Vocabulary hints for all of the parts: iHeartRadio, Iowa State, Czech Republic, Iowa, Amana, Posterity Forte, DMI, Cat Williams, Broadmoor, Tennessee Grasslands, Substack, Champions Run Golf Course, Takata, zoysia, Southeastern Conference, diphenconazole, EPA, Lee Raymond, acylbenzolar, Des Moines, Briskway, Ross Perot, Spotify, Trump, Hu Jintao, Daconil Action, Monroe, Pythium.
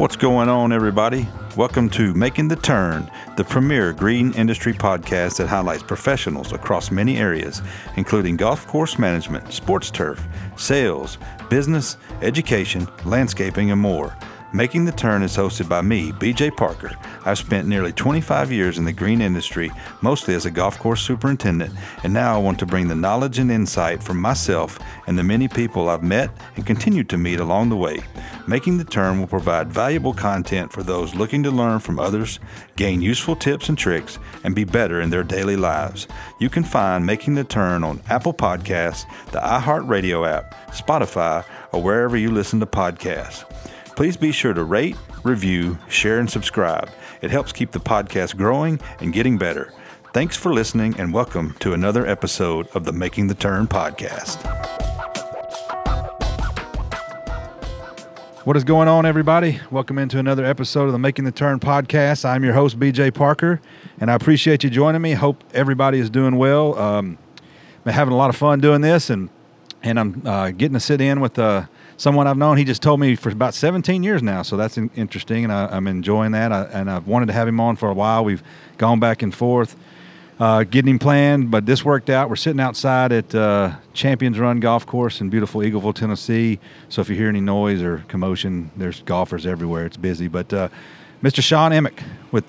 What's going on, everybody? Welcome to Making the Turn, the premier green industry podcast that highlights professionals across many areas, including golf course management, sports turf, sales, business, education, landscaping, and more. Making the Turn is hosted by me, B.J. Parker. I've spent nearly 25 years in the green industry, mostly as a golf course superintendent, and now I want to bring the knowledge and insight from myself and the many people I've met and continue to meet along the way. Making the Turn will provide valuable content for those looking to learn from others, gain useful tips and tricks, and be better in their daily lives. You can find Making the Turn on Apple Podcasts, the iHeartRadio app, Spotify, or wherever you listen to podcasts. Please be sure to rate, review, share, and subscribe. It helps keep the podcast growing and getting better. Thanks for listening, and welcome to another episode of the Making the Turn podcast. What is going on, everybody? Welcome into another episode of the Making the Turn podcast. I'm your host, B.J. Parker, and I appreciate you joining me. Hope everybody is doing well. Been having a lot of fun doing this, and I'm getting to sit in with someone I've known. He just told me for about 17 years now, so that's interesting, and I'm enjoying that. I've wanted to have him on for a while. We've gone back and forth, getting him planned, but this worked out. We're sitting outside at Champions Run Golf Course in beautiful Eagleville, Tennessee, so if you hear any noise or commotion, there's golfers everywhere. It's busy, but Mr. Sean Emick, with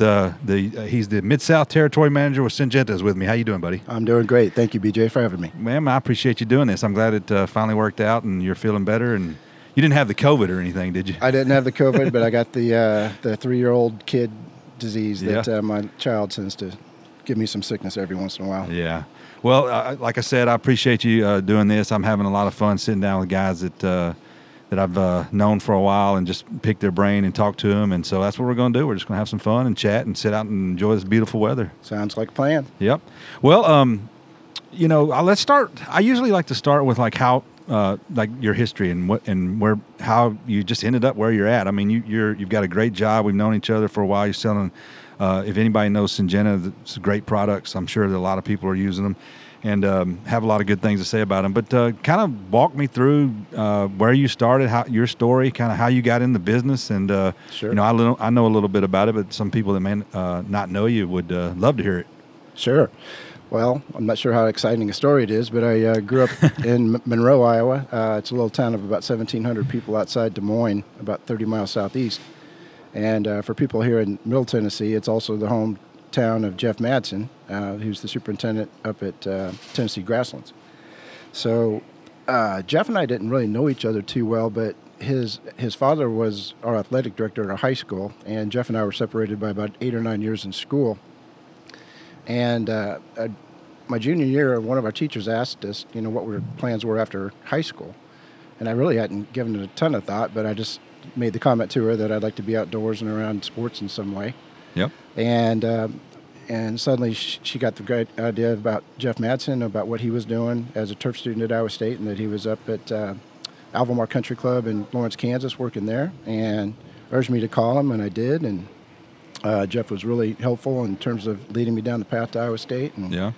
he's the Mid-South Territory Manager with Syngenta, is with me. How you doing, buddy? I'm doing great. Thank you, BJ, for having me. Ma'am, I appreciate you doing this. I'm glad it finally worked out and you're feeling better. And you didn't have the COVID or anything, did you? I didn't have the COVID, but I got the three-year-old kid disease that my child tends to give me some sickness every once in a while. Yeah. Well, like I said, I appreciate you doing this. I'm having a lot of fun sitting down with guys that I've known for a while and just pick their brain and talk to them. And so that's what we're going to do. We're just going to have some fun and chat and sit out and enjoy this beautiful weather. Sounds like a plan. Yep. Well, let's start. I usually like to start with like how, like your history and how you just ended up where you're at. I mean, you've got a great job. We've known each other for a while. You're selling, if anybody knows Syngenta, it's great products. I'm sure that a lot of people are using them, and have a lot of good things to say about them. But kind of walk me through where you started, your story, kind of how you got in the business. And, sure. I know a little bit about it, but some people that may not know you would love to hear it. Sure. Well, I'm not sure how exciting a story it is, but I grew up in Monroe, Iowa. It's a little town of about 1,700 people outside Des Moines, about 30 miles southeast. And for people here in Middle Tennessee, it's also the hometown of Jeff Madsen, who's the superintendent up at Tennessee Grasslands. So Jeff and I didn't really know each other too well, but his father was our athletic director at our high school, and Jeff and I were separated by about 8 or 9 years in school. And my junior year, one of our teachers asked us, what our plans were after high school. And I really hadn't given it a ton of thought, but I just made the comment to her that I'd like to be outdoors and around sports in some way. Yep. And suddenly she got the great idea about Jeff Madsen, about what he was doing as a turf student at Iowa State, and that he was up at Alvamar Country Club in Lawrence, Kansas, working there, and urged me to call him, and I did. And Jeff was really helpful in terms of leading me down the path to Iowa State. And,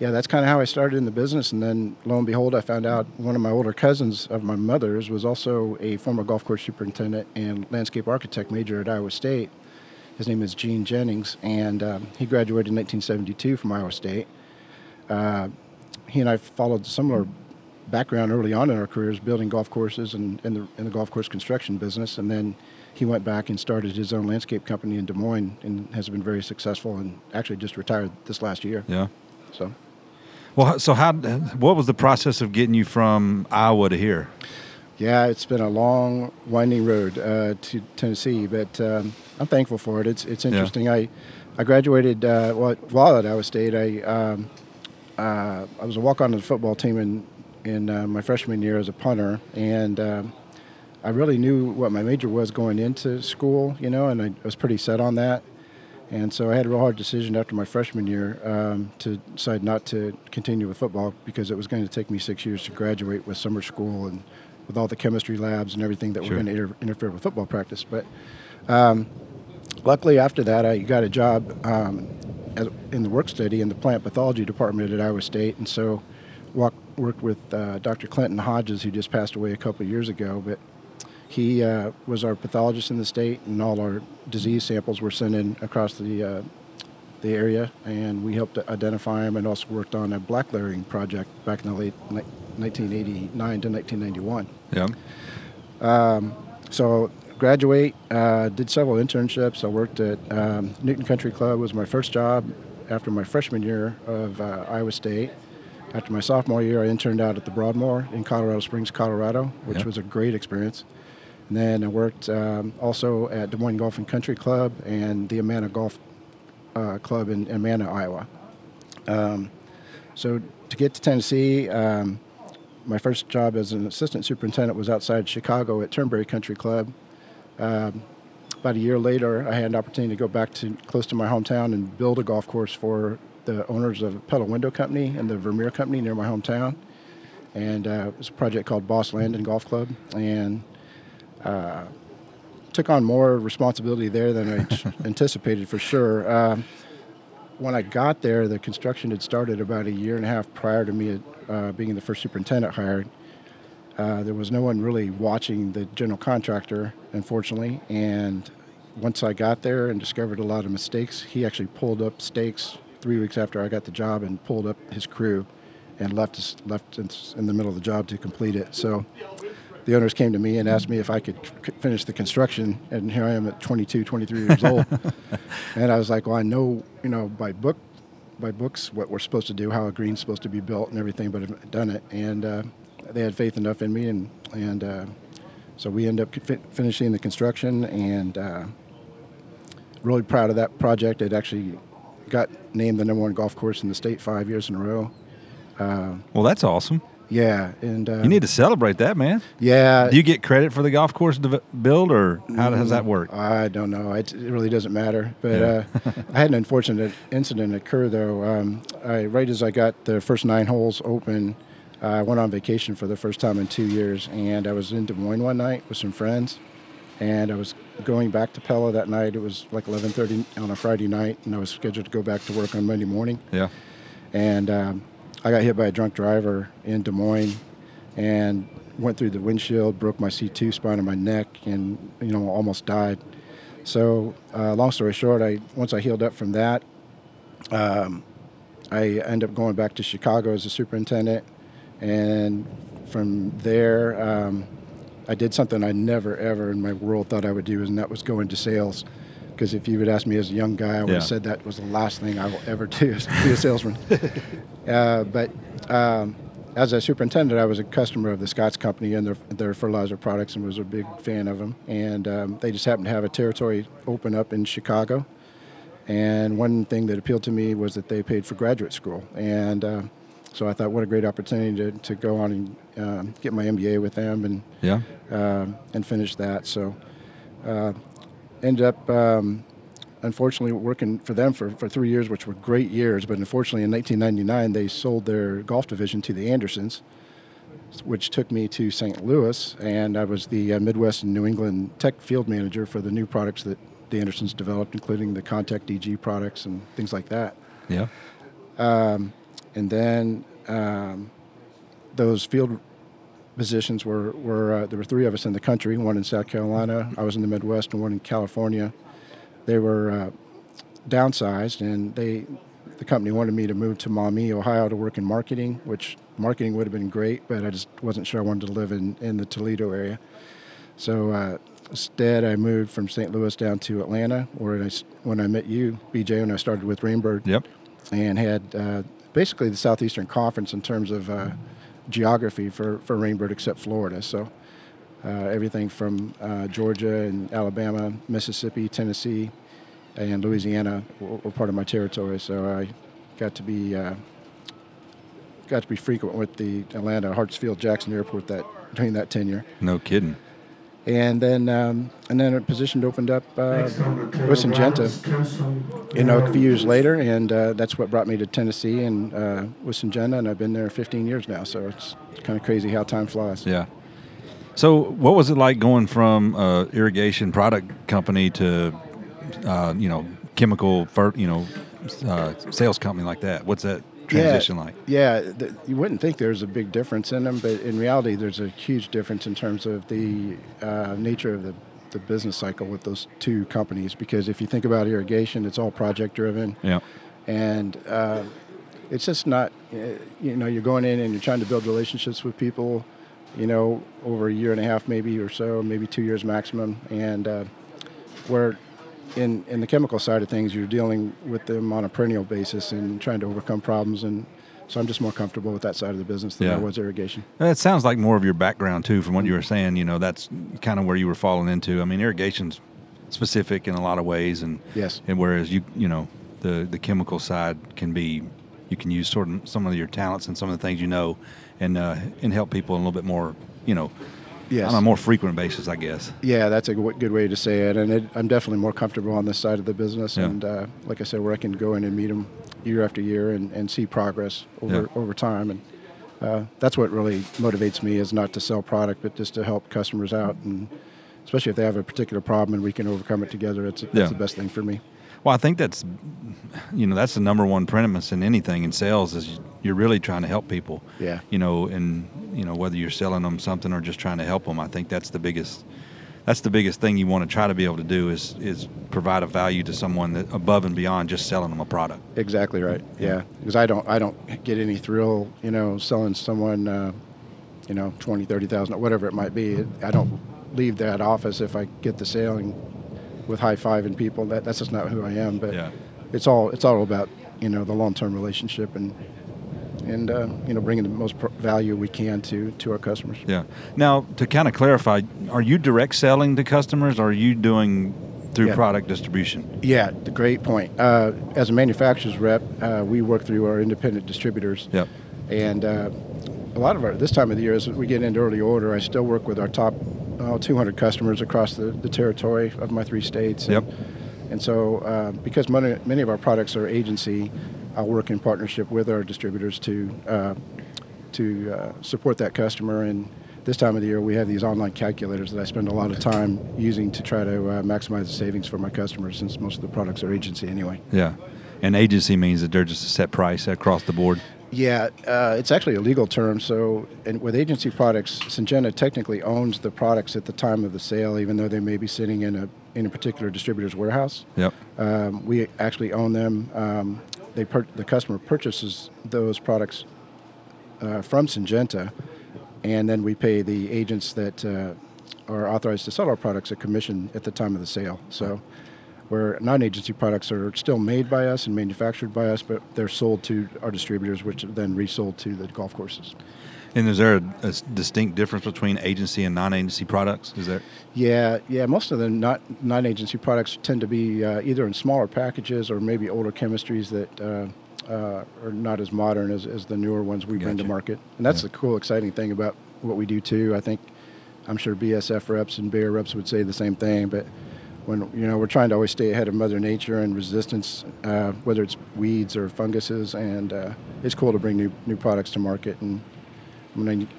that's kind of how I started in the business. And then, lo and behold, I found out one of my older cousins of my mother's was also a former golf course superintendent and landscape architect major at Iowa State. His name is Gene Jennings, and he graduated in 1972 from Iowa State. He and I followed a similar background early on in our careers, building golf courses and in the golf course construction business. And then he went back and started his own landscape company in Des Moines and has been very successful, and actually just retired this last year. Yeah. So. Well, so what was the process of getting you from Iowa to here? Yeah, it's been a long, winding road to Tennessee, but I'm thankful for it. It's interesting. Yeah. I graduated while at Iowa State. I was a walk-on to the football team in my freshman year as a punter, and I really knew what my major was going into school, and I was pretty set on that. And so I had a real hard decision after my freshman year to decide not to continue with football, because it was going to take me 6 years to graduate with summer school and with all the chemistry labs and everything that were going to interfere with football practice. But luckily after that, I got a job in the work study in the plant pathology department at Iowa State. And so worked with Dr. Clinton Hodges, who just passed away a couple of years ago. But He was our pathologist in the state, and all our disease samples were sent in across the area, and we helped identify them, and also worked on a black layering project back in the late 1989 to 1991. Yeah. So graduate, did several internships. I worked at Newton Country Club was my first job after my freshman year of Iowa State. After my sophomore year, I interned out at the Broadmoor in Colorado Springs, Colorado, which was a great experience. And then I worked also at Des Moines Golf and Country Club and the Amana Golf Club in Amana, Iowa. So to get to Tennessee, my first job as an assistant superintendent was outside Chicago at Turnberry Country Club. About a year later, I had an opportunity to go back to close to my hometown and build a golf course for the owners of Pedal Window Company and the Vermeer Company near my hometown. And it was a project called Boss Landon Golf Club. And took on more responsibility there than I anticipated, for sure. When I got there, the construction had started about a year and a half prior to me being the first superintendent hired. There was no one really watching the general contractor, unfortunately. And once I got there and discovered a lot of mistakes, he actually pulled up stakes 3 weeks after I got the job and pulled up his crew and left in the middle of the job to complete it. So the owners came to me and asked me if I could finish the construction, and here I am at 22, 23 years old. And I was like, well, I know, you know, by books what we're supposed to do, how a green's supposed to be built and everything, but I've done it. And they had faith enough in me, and so we ended up finishing the construction, and really proud of that project. It actually got named the #1 golf course in the state 5 years in a row. Well, that's awesome. Yeah, and you need to celebrate that, man. Yeah. Do you get credit for the golf course build, or how does that work? I don't know. It really doesn't matter. But I had an unfortunate incident occur, though. Right as I got the first 9 holes open, I went on vacation for the first time in 2 years, and I was in Des Moines one night with some friends, and I was going back to Pella that night. It was like 11:30 on a Friday night, and I was scheduled to go back to work on Monday morning. Yeah. And I got hit by a drunk driver in Des Moines and went through the windshield, broke my C2 spine in my neck, and, you know, almost died. So long story short, once I healed up from that, I ended up going back to Chicago as a superintendent. And from there, I did something I never, ever in my world thought I would do, and that was go into sales. Because if you would ask me as a young guy, I would have said that was the last thing I will ever do, is be a salesman. But as a superintendent, I was a customer of the Scotts Company and their fertilizer products, and was a big fan of them. And they just happened to have a territory open up in Chicago. And one thing that appealed to me was that they paid for graduate school. And so I thought, what a great opportunity to go on and get my MBA with them and finish that. So ended up, unfortunately, working for them for 3 years, which were great years. But unfortunately, in 1999, they sold their golf division to the Andersons, which took me to St. Louis. And I was the Midwest and New England tech field manager for the new products that the Andersons developed, including the Contact DG products and things like that. Yeah. And then those field positions were there were 3 of us in the country, one in South Carolina, I was in the Midwest, and one in California. They were downsized, and the company wanted me to move to Maumee, Ohio, to work in marketing, which marketing would have been great, but I just wasn't sure I wanted to live in the Toledo area. So instead, I moved from St. Louis down to Atlanta, where when I met you, BJ, when I started with Rainbird, and had basically the Southeastern Conference in terms of geography for Rainbird, except Florida. So everything from Georgia and Alabama, Mississippi, Tennessee, and Louisiana were part of my territory. So I got to be frequent with the Atlanta, Hartsfield, Jackson Airport during that tenure. No kidding. And then a position opened up with Syngenta, you know, a few years later, and that's what brought me to Tennessee and with Syngenta, and I've been there 15 years now, so it's kind of crazy how time flies. Yeah. So what was it like going from irrigation product company to, chemical, sales company like that? What's that transition like? Yeah, you wouldn't think there's a big difference in them, but in reality, there's a huge difference in terms of the nature of the business cycle with those two companies. Because if you think about irrigation, it's all project driven. Yeah. And it's just not, you know, you're going in and you're trying to build relationships with people, you know, over a year and a half maybe or so, maybe 2 years maximum. And where in the chemical side of things, you're dealing with them on a perennial basis and trying to overcome problems. And so I'm just more comfortable with that side of the business than I was irrigation. And it sounds like more of your background, too, from what you were saying. You know, that's kind of where you were falling into. I mean, irrigation's specific in a lot of ways. And, and whereas, you know, the chemical side can be, you can use sort of some of your talents and some of the things you know and help people a little bit more, you know, on a more frequent basis, I guess. Yeah, that's a good way to say it. And I'm definitely more comfortable on this side of the business. Yeah. And like I said, where I can go in and meet them year after year and see progress over time. And that's what really motivates me, is not to sell product, but just to help customers out. And especially if they have a particular problem and we can overcome it together, that's the best thing for me. Well, I think that's, you know, that's the number one premise in anything in sales, is you're really trying to help people. Yeah. You know, and you know, whether you're selling them something or just trying to help them, I think that's the biggest thing you want to try to be able to do is provide a value to someone that above and beyond just selling them a product. Exactly right. Yeah. Because I don't get any thrill, you know, selling someone, you know, $20,000, $30,000, whatever it might be. I don't leave that office if I get the sale with high-fiving people. That's just not who I am. But it's all about, you know, the long-term relationship and you know, bringing the most value we can to our customers. Yeah. Now, to kind of clarify, are you direct selling to customers, or are you doing through product distribution? Yeah, great point. As a manufacturer's rep, we work through our independent distributors. Yeah. And a lot of this time of the year, as we get into early order, I still work with our top 200 customers across the territory of my 3 states. And, and so because many of our products are agency, I work in partnership with our distributors to support that customer. And this time of the year, we have these online calculators that I spend a lot of time using to try to maximize the savings for my customers, since most of the products are agency anyway. Yeah, and agency means that they're just a set price across the board? Yeah, it's actually a legal term. So, and with agency products, Syngenta technically owns the products at the time of the sale, even though they may be sitting in a particular distributor's warehouse. Yep. We actually own them. The customer purchases those products from Syngenta, and then we pay the agents that are authorized to sell our products a commission at the time of the sale. So, where non-agency products are still made by us and manufactured by us, but they're sold to our distributors, which are then resold to the golf courses. And is there a distinct difference between agency and non-agency products? Is there? Yeah. Most of the non-agency products tend to be either in smaller packages or maybe older chemistries that are not as modern as the newer ones we bring to market. And that's the cool, exciting thing about what we do, too. I think, I'm sure BSF reps and Bayer reps would say the same thing, but when, you know, we're trying to always stay ahead of Mother Nature and resistance, whether it's weeds or funguses, and it's cool to bring new products to market. And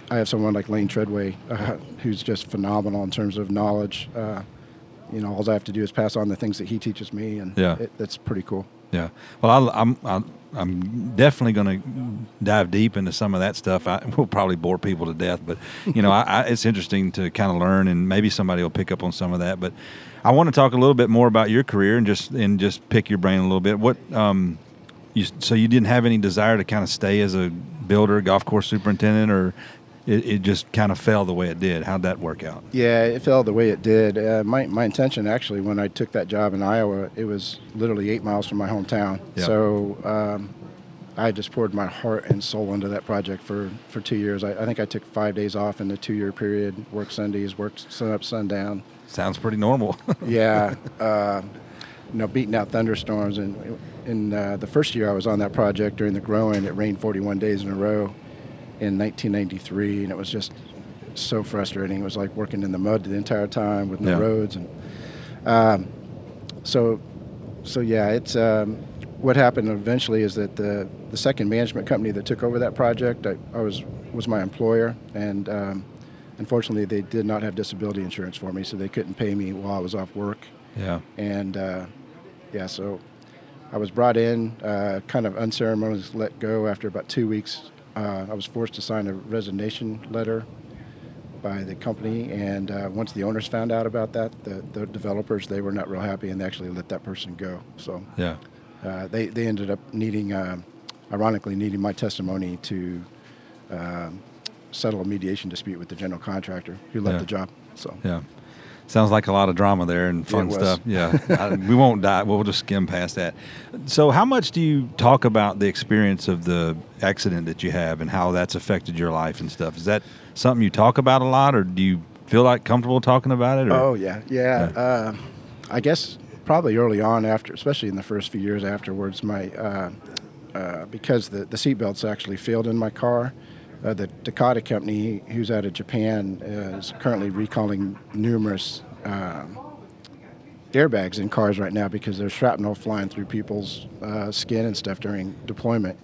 I have someone like Lane Treadway, who's just phenomenal in terms of knowledge. You know, all I have to do is pass on the things that he teaches me, and that's pretty cool. Yeah. Well, I'm definitely going to dive deep into some of that stuff. We'll probably bore people to death, but, you know, it's interesting to kind of learn, and maybe somebody will pick up on some of that. But I want to talk a little bit more about your career and just pick your brain a little bit. What so you didn't have any desire to kind of stay as a builder, golf course superintendent, or it just kind of fell the way it did? How'd that work out? Yeah, it fell the way it did. My intention, actually, when I took that job in Iowa, it was literally 8 miles from my hometown. Yeah. So I just poured my heart and soul into that project for 2 years. I think I took 5 days off in the 2-year period, worked Sundays, worked sunup, sundown. Sounds pretty normal. Yeah. You know, beating out thunderstorms. And in the first year I was on that project during the growing, it rained 41 days in a row in 1993, and it was just so frustrating. It was like working in the mud the entire time with no roads. And it's what happened eventually is that the second management company that took over that project, I was my employer, and unfortunately they did not have disability insurance for me, so they couldn't pay me while I was off work. Yeah. And so I was brought in, kind of unceremoniously let go after about 2 weeks. I was forced to sign a resignation letter by the company, and once the owners found out about that, the developers, they were not real happy, and they actually let that person go. So yeah, they ended up needing, ironically, needing my testimony to settle a mediation dispute with the general contractor who left the job. So yeah. Sounds like a lot of drama there and fun stuff. Yeah, we won't dive. We'll just skim past that. So how much do you talk about the experience of the accident that you have and how that's affected your life and stuff? Is that something you talk about a lot, or do you feel like comfortable talking about it? Or? Oh, yeah. I guess probably early on after, especially in the first few years afterwards, my because the seatbelts actually failed in my car. The Takata company, who's out of Japan, is currently recalling numerous airbags in cars right now because there's shrapnel flying through people's skin and stuff during deployment.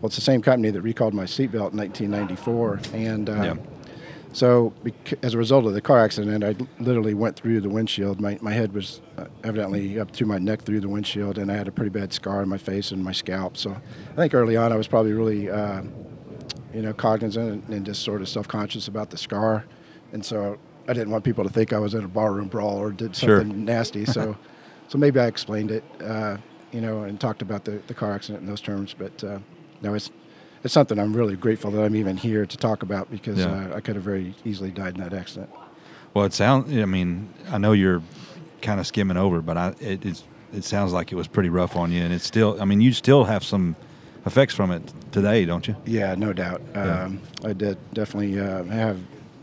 Well, it's the same company that recalled my seatbelt in 1994. And so as a result of the car accident, I literally went through the windshield. My head was evidently up to my neck through the windshield, and I had a pretty bad scar on my face and my scalp. So I think early on I was probably really... cognizant and just sort of self-conscious about the scar. And so I didn't want people to think I was in a barroom brawl or did something nasty. So maybe I explained it, and talked about the car accident in those terms. But no, it's something I'm really grateful that I'm even here to talk about because I could have very easily died in that accident. Well, I know you're kind of skimming over, but it sounds like it was pretty rough on you. And it's still, you still have some effects from it today, don't you? Yeah, no doubt. Yeah. I did definitely have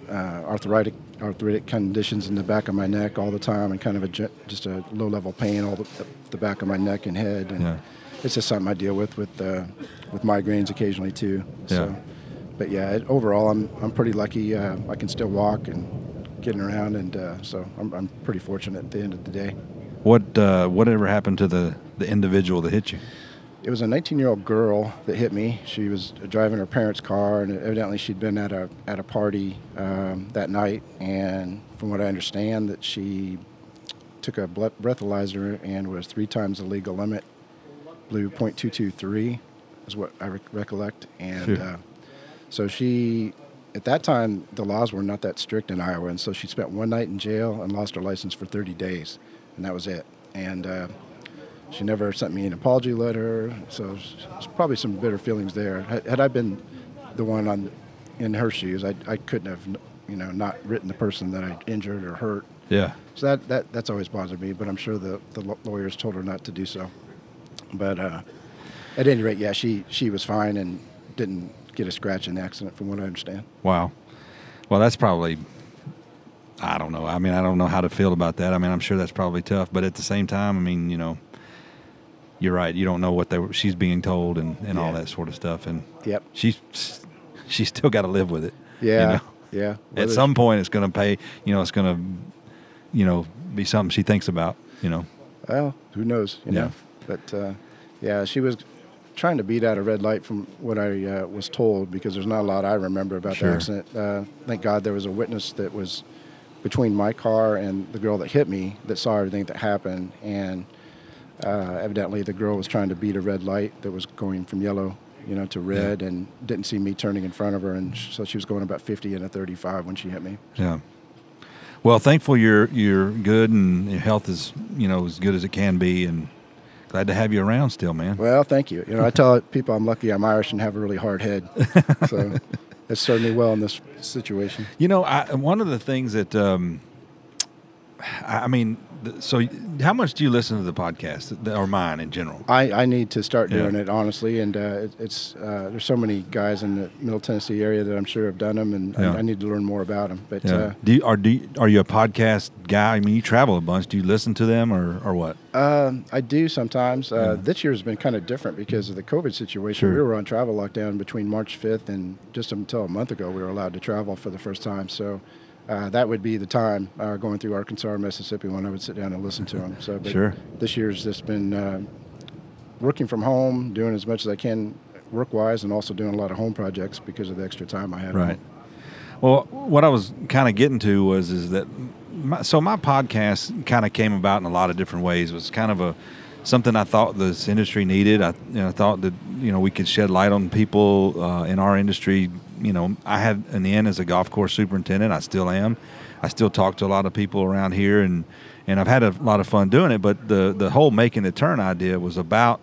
arthritic conditions in the back of my neck all the time, and kind of just a low-level pain all the back of my neck and head. And it's just something I deal with migraines occasionally too. Yeah. So, but overall, I'm pretty lucky. I can still walk and getting around, and so I'm pretty fortunate at the end of the day. Whatever happened to the individual that hit you? It was a 19-year-old girl that hit me. She was driving her parents' car, and evidently she'd been at a party that night. And from what I understand, that she took a breathalyzer and was 3 times the legal limit, blew .223 is what I recollect. And so she, at that time, the laws were not that strict in Iowa, and so she spent one night in jail and lost her license for 30 days, and that was it. And she never sent me an apology letter, so there's probably some bitter feelings there. Had I been the one in her shoes, I couldn't have, not written the person that I injured or hurt. Yeah. So that's always bothered me, but I'm sure the lawyers told her not to do so. But at any rate, she was fine and didn't get a scratch in the accident, from what I understand. Wow. Well, that's probably. I don't know. I don't know how to feel about that. I'm sure that's probably tough, but at the same time, you're right. You don't know what she's being told and all that sort of stuff. And she's still got to live with it. Yeah, yeah. At some point, it's going to pay. It's going to, be something she thinks about. Well, who knows? You know. But she was trying to beat out a red light, from what I was told, because there's not a lot I remember about the accident. Thank God there was a witness that was between my car and the girl that hit me that saw everything that happened. And evidently the girl was trying to beat a red light that was going from yellow, to red, and didn't see me turning in front of her, and so she was going about 50 in a 35 when she hit me. Yeah. Well, thankful you're good and your health is, as good as it can be, and glad to have you around still, man. Well, thank you. I tell people I'm lucky I'm Irish and have a really hard head, so it's certainly well in this situation. One of the things that so how much do you listen to the podcast, or mine in general? I need to start doing it, honestly, and it's there's so many guys in the Middle Tennessee area that I'm sure have done them, and I need to learn more about them. But are you a podcast guy? You travel a bunch. Do you listen to them or what? I do sometimes. This year has been kind of different because of the COVID situation. Sure. We were on travel lockdown between March 5th and just until a month ago we were allowed to travel for the first time, so... that would be the time going through Arkansas or Mississippi when I would sit down and listen to them. So, This year's just been working from home, doing as much as I can work-wise, and also doing a lot of home projects because of the extra time I had. Right. Well, what I was kind of getting to was that my podcast kind of came about in a lot of different ways. It was kind of a something I thought this industry needed. I thought that, we could shed light on people in our industry. I had an in as a golf course superintendent. I still am. I still talk to a lot of people around here, and I've had a lot of fun doing it. But the whole Making the Turn idea was about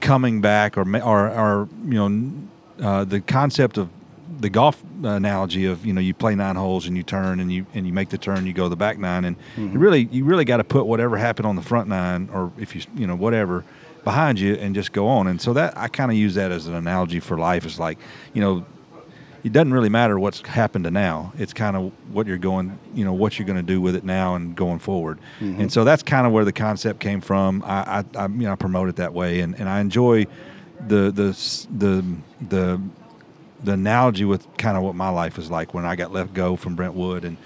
coming back or the concept of the golf analogy of, you play nine holes and you turn and you make the turn, you go the back nine. And mm-hmm. you really got to put whatever happened on the front nine or if you whatever behind you and just go on. And so that I kind of use that as an analogy for life. It's like, it doesn't really matter what's happened to now. It's kind of what you're going, what you're going to do with it now and going forward. Mm-hmm. And so that's kind of where the concept came from. I promote it that way. And I enjoy the analogy with kind of what my life was like when I got let go from Brentwood and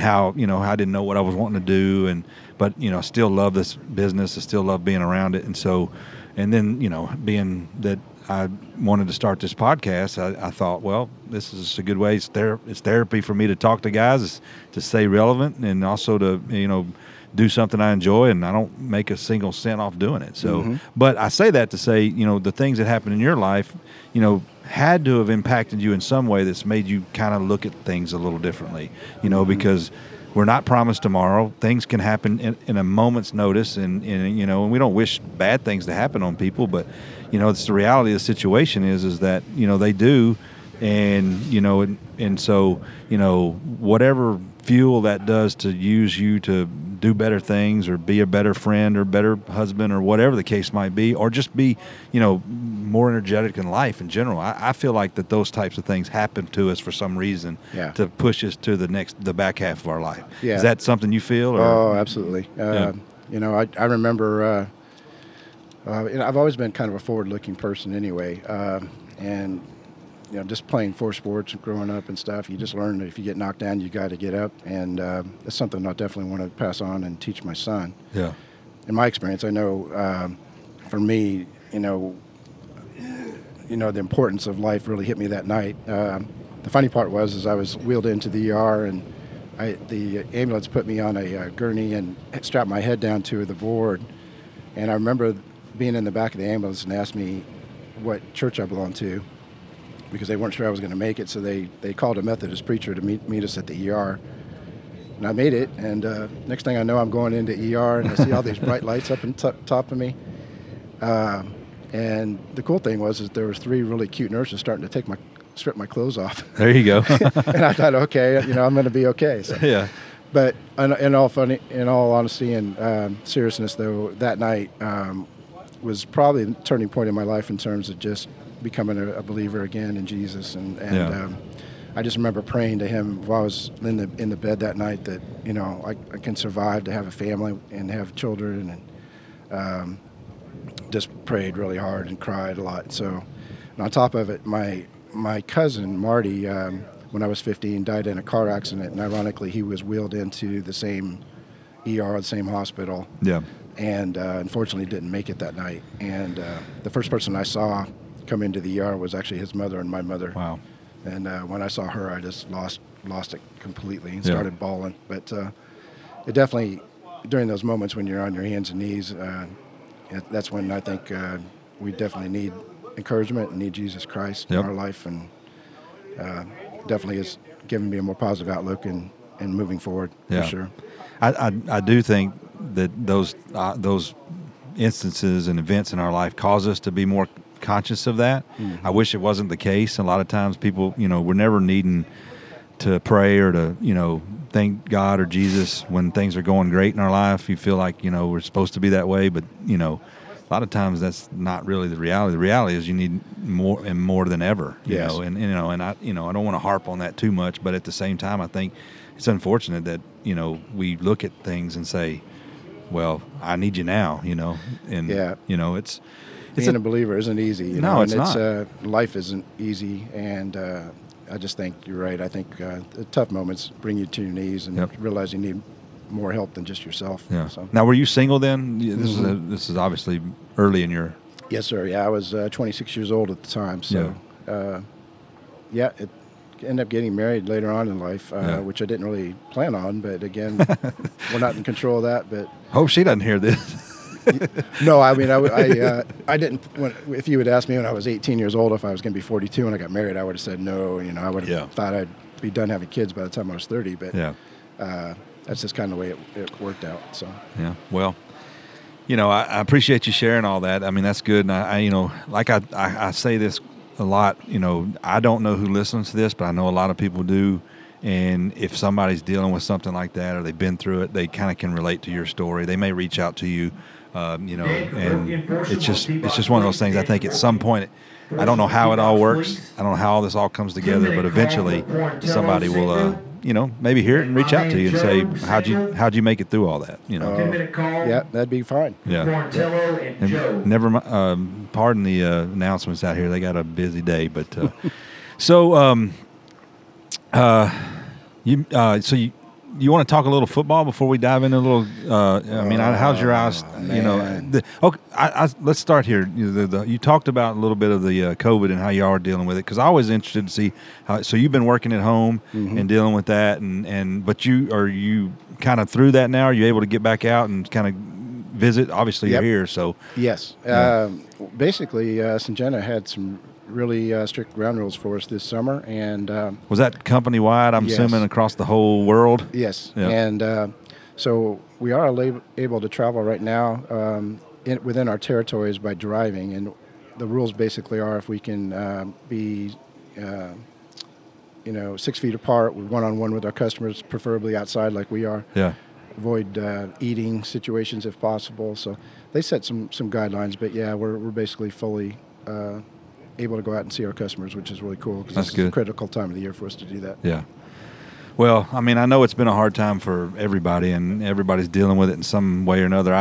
how, I didn't know what I was wanting to do. But I still love this business. I still love being around it. And so, and then, being that I wanted to start this podcast, I thought, well, this is a good way. It's therapy for me to talk to guys, to stay relevant, and also to, do something I enjoy, and I don't make a single cent off doing it. So, mm-hmm. But I say that to say, the things that happened in your life, had to have impacted you in some way that's made you kind of look at things a little differently, mm-hmm. because we're not promised tomorrow. Things can happen in a moment's notice, and we don't wish bad things to happen on people, but, it's the reality of the situation is that, they do. And, and so, whatever fuel that does to use you to do better things or be a better friend or better husband or whatever the case might be, or just be, more energetic in life in general. I feel like that those types of things happen to us for some reason to push us to the back half of our life. Yeah. Is that something you feel? Or? Oh, absolutely. Yeah. I remember, I've always been kind of a forward looking person anyway. And just playing four sports and growing up and stuff, you just learn that if you get knocked down, you got to get up. And that's something I definitely want to pass on and teach my son. Yeah. In my experience, I know for me, the importance of life really hit me that night. The funny part was I was wheeled into the ER, and the ambulance put me on a gurney and strapped my head down to the board. And I remember being in the back of the ambulance and asked me what church I belonged to, because they weren't sure I was going to make it, so they called a Methodist preacher to meet us at the ER. And I made it, and next thing I know, I'm going into ER, and I see all these bright lights up on top of me. And the cool thing was there was three really cute nurses starting to strip my clothes off. There you go. And I thought, okay, I'm going to be okay. So. Yeah. But in all honesty and seriousness, though, that night was probably the turning point in my life in terms of just becoming a believer again in Jesus, I just remember praying to him while I was in the bed that night that I can survive to have a family and have children, and just prayed really hard and cried a lot. So, and on top of it, my cousin Marty, when I was 15, died in a car accident, and ironically he was wheeled into the same ER, the same hospital. Yeah. And unfortunately didn't make it that night. And the first person I saw come into the ER was actually his mother and my mother. Wow. And when I saw her, I just lost it completely and started bawling. But it definitely, during those moments when you're on your hands and knees, that's when I think we definitely need encouragement and need Jesus Christ in our life. And definitely has given me a more positive outlook and moving forward for sure. I do think that those instances and events in our life cause us to be more conscious of that. Mm-hmm. I wish it wasn't the case. A lot of times people, we're never needing to pray or to, thank God or Jesus when things are going great in our life. You feel like, we're supposed to be that way, but, a lot of times that's not really the reality. The reality is you need more and more than ever, you know, and I don't want to harp on that too much, but at the same time, I think it's unfortunate that, we look at things and say, well, I need you now, and, being a believer isn't easy. It's not. Life isn't easy, and I just think you're right. I think the tough moments bring you to your knees and realize you need more help than just yourself. Yeah. So. Now, were you single then? This is obviously early in your... Yes, sir. Yeah, I was 26 years old at the time. So, it ended up getting married later on in life, which I didn't really plan on. But again, we're not in control of that. But hope she doesn't hear this. No, I mean, I didn't. If you had asked me when I was 18 years old if I was going to be 42 when I got married, I would have said no. You know, I would have thought I'd be done having kids by the time I was 30. But that's just kind of the way it worked out. So yeah, well, you know, I appreciate you sharing all that. I mean, that's good. And I you know, like I say this a lot. You know, I don't know who listens to this, but I know a lot of people do. And if somebody's dealing with something like that or they've been through it, they kind of can relate to your story. They may reach out to you, you know, and it's just one of those things. I think at some point, I don't know how it all works. I don't know how all this all comes together, but eventually somebody will, you know, maybe hear it and reach out to you and say, how'd you make it through all that? You know, yeah, that'd be fine. Yeah. And never mind. Pardon the announcements out here. They got a busy day, but you want to talk a little football before we dive into a little? I mean, how's your eyes? You know, let's start here. You talked about a little bit of the COVID and how you are dealing with it, because I was interested to see how. So you've been working at home and dealing with that, but are you kind of through that now? Are you able to get back out and kind of visit? Obviously, you're here, so yes. Yeah. Basically, Syngenta had some really strict ground rules for us this summer, and was that company wide? I'm assuming across the whole world. Yes, yeah. And so we are able to travel right now within our territories by driving, and the rules basically are if we can be, you know, 6 feet apart, we're one-on-one with our customers, preferably outside like we are. Yeah. Avoid eating situations if possible. So they set some guidelines, but yeah, we're basically fully able to go out and see our customers, which is really cool, because it's a critical time of the year for us to do that. Yeah. Well, I mean, I know it's been a hard time for everybody, and everybody's dealing with it in some way or another.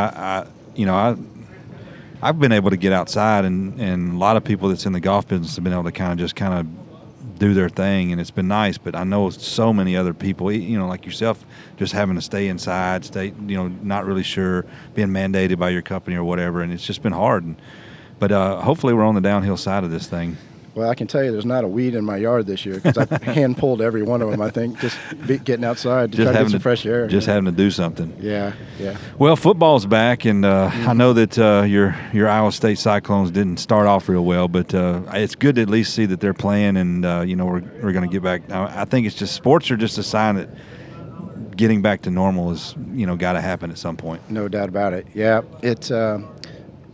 I've been able to get outside, and a lot of people that's in the golf business have been able to kind of do their thing, and it's been nice. But I know so many other people, you know, like yourself, just having to stay inside, you know, not really sure, being mandated by your company or whatever, and it's just been hard. But hopefully we're on the downhill side of this thing. Well, I can tell you there's not a weed in my yard this year, because I hand-pulled every one of them, I think, just getting outside to try to get some fresh air. Just having to do something. Yeah, yeah. Well, football's back, and I know that your Iowa State Cyclones didn't start off real well, but it's good to at least see that they're playing, and, you know, we're going to get back. I think it's just sports are just a sign that getting back to normal is, you know, got to happen at some point. No doubt about it. Yeah, it's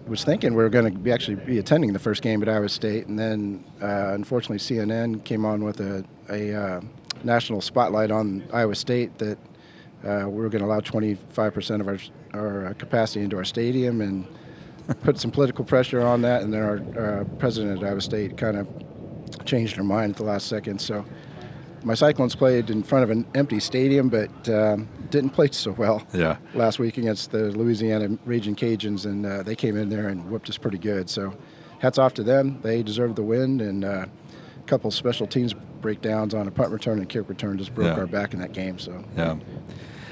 was thinking we were going to be attending the first game at Iowa State, and then unfortunately CNN came on with a national spotlight on Iowa State that we were going to allow 25% of our capacity into our stadium, and put some political pressure on that, and then our president at Iowa State kind of changed her mind at the last second. So my Cyclones played in front of an empty stadium, but didn't play so well last week against the Louisiana Raging Cajuns, and they came in there and whooped us pretty good. So hats off to them. They deserved the win, and a couple special teams breakdowns on a punt return and kick return just broke our back in that game. So yeah.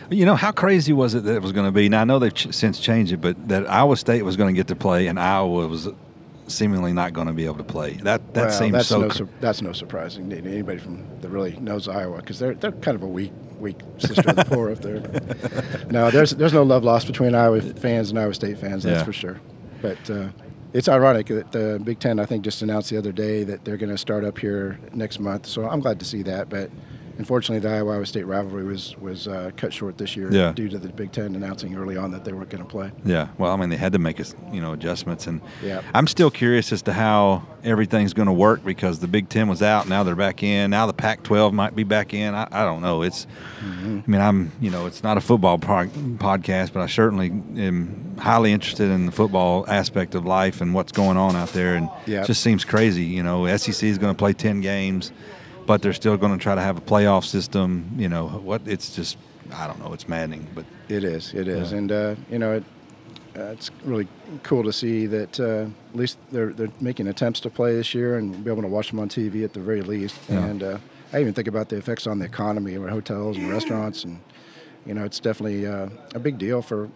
You know, how crazy was it that it was going to be? Now, I know they've since changed it, but that Iowa State was going to get to play, and Iowa was seemingly not going to be able to play. That seems that's no surprising to anybody that really knows Iowa, because they're kind of a weak sister of the poor up there. No, there's no love lost between Iowa fans and Iowa State fans. That's for sure. But it's ironic that the Big Ten, I think, just announced the other day that they're going to start up here next month. So I'm glad to see that. But unfortunately, the Iowa State rivalry was cut short this year due to the Big Ten announcing early on that they weren't going to play. Yeah, well, I mean, they had to make adjustments, and I'm still curious as to how everything's going to work, because the Big Ten was out, now they're back in. Now the Pac-12 might be back in. I don't know. It's, I mean, it's not a football podcast, but I certainly am highly interested in the football aspect of life and what's going on out there, and it just seems crazy. You know, SEC is going to play 10 games. But they're still going to try to have a playoff system. You know what? It's just, I don't know. It's maddening, but it is, and it's really cool to see that at least they're making attempts to play this year, and we'll be able to watch them on TV at the very least. Yeah. And I even think about the effects on the economy, or hotels and restaurants, and you know, it's definitely a big deal for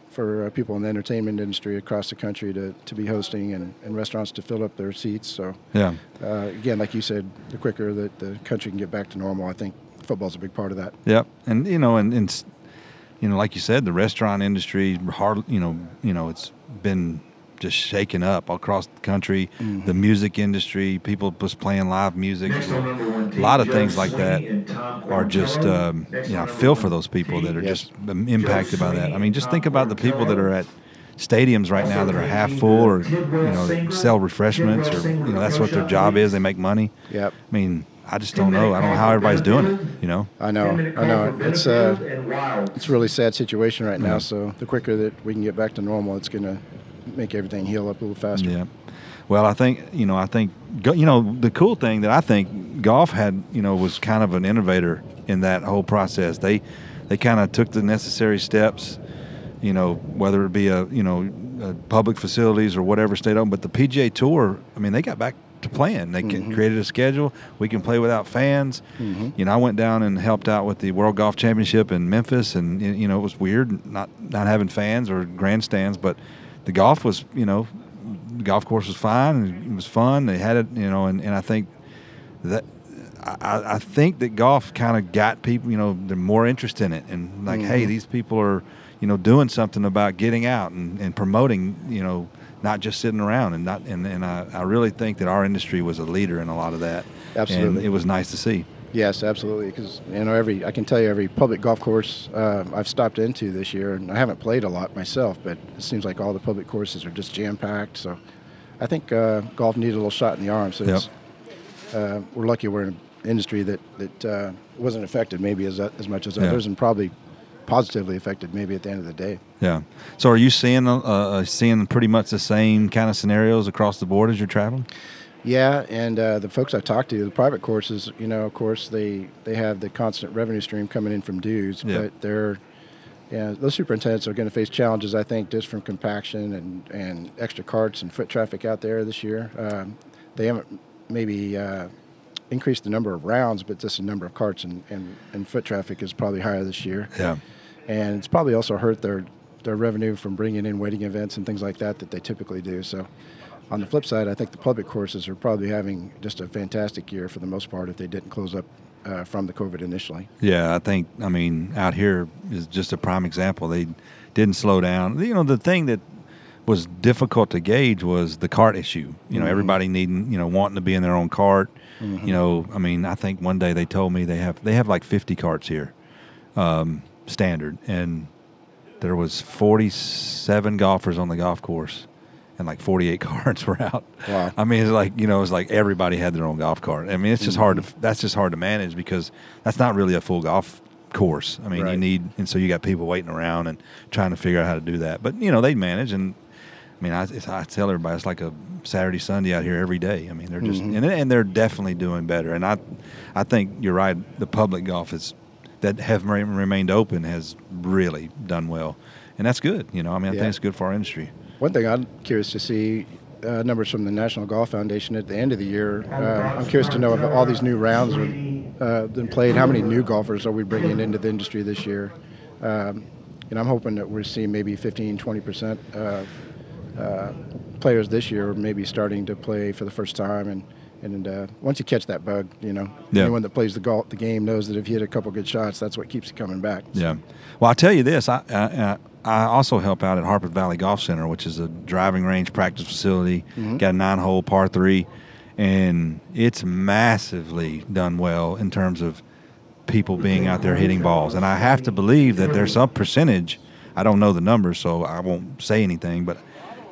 people in the entertainment industry across the country to be hosting, and restaurants to fill up their seats. So, again, like you said, the quicker that the country can get back to normal, I think football's a big part of that. Yep. And, you know, like you said, the restaurant industry, it's been just shaken up across the country. Mm-hmm. The music industry, people just playing live music, a lot of things like that are just, you know, I feel for those people that are just impacted by that. I mean, just think about the people that are at stadiums right now that are half full, or, you know, sell refreshments, or, you know, that's what their job is. They make money. Yep. I mean, I just don't know. I don't know how everybody's doing it, you know? I know. It's a really sad situation right now, so the quicker that we can get back to normal, it's going to make everything heal up a little faster. Yeah. Well, I think the cool thing that I think golf had, you know, was kind of an innovator in that whole process. They kind of took the necessary steps, you know, whether it be a public facilities or whatever stayed open. But the PGA Tour, I mean, they got back to playing. They created a schedule. We can play without fans. Mm-hmm. You know, I went down and helped out with the World Golf Championship in Memphis, and, you know, it was weird not having fans or grandstands, but the golf was, you know, the golf course was fine, and it was fun. They had it, you know, and I think that I think that golf kind of got people, you know, they're more interested in it, and like, hey, these people are, you know, doing something about getting out and promoting, you know, not just sitting around, and I really think that our industry was a leader in a lot of that. Absolutely. And it was nice to see. Yes, absolutely, because, you know, I can tell you every public golf course I've stopped into this year, and I haven't played a lot myself, but it seems like all the public courses are just jam-packed, so I think golf needed a little shot in the arm, so we're lucky we're in an industry that wasn't affected maybe as much as others, and probably positively affected maybe at the end of the day. Yeah. So are you seeing pretty much the same kind of scenarios across the board as you're traveling? Yeah, and the folks I talked to, the private courses, you know, of course, they have the constant revenue stream coming in from dues, but those superintendents are going to face challenges, I think, just from compaction and extra carts and foot traffic out there this year. They haven't maybe increased the number of rounds, but just the number of carts and foot traffic is probably higher this year. Yeah. And it's probably also hurt their revenue from bringing in waiting events and things like that they typically do. So on the flip side, I think the public courses are probably having just a fantastic year for the most part if they didn't close up from the COVID initially. Yeah, I think, I mean, out here is just a prime example. They didn't slow down. You know, the thing that was difficult to gauge was the cart issue. You know, everybody needing, you know, wanting to be in their own cart. Mm-hmm. You know, I mean, I think one day they told me they have like 50 carts here, standard, and there was 47 golfers on the golf course, and like 48 carts were out. Wow. I mean, it's like, you know, it's like everybody had their own golf cart. I mean, it's just hard to manage, because that's not really a full golf course. I mean, you need, and so you got people waiting around and trying to figure out how to do that. But, you know, they manage, and I mean, I tell everybody it's like a Saturday, Sunday out here every day. I mean, they're just and they're definitely doing better. And I think you're right. The public golf that have remained open has really done well, and that's good. You know, I mean, I think it's good for our industry. One thing I'm curious to see numbers from the National Golf Foundation at the end of the year. I'm curious to know if all these new rounds have been played. How many new golfers are we bringing into the industry this year? And I'm hoping that we're seeing maybe 15, 20% of players this year are maybe starting to play for the first time, and once you catch that bug, you know, anyone that plays the game knows that if you hit a couple good shots, that's what keeps you coming back. So. Yeah. Well, I'll tell you this, I also help out at Harpeth Valley Golf Center, which is a driving range practice facility. Got a 9-hole par 3, and it's massively done well in terms of people being out there hitting balls, and I have to believe that there's some percentage, I don't know the numbers, so I won't say anything, but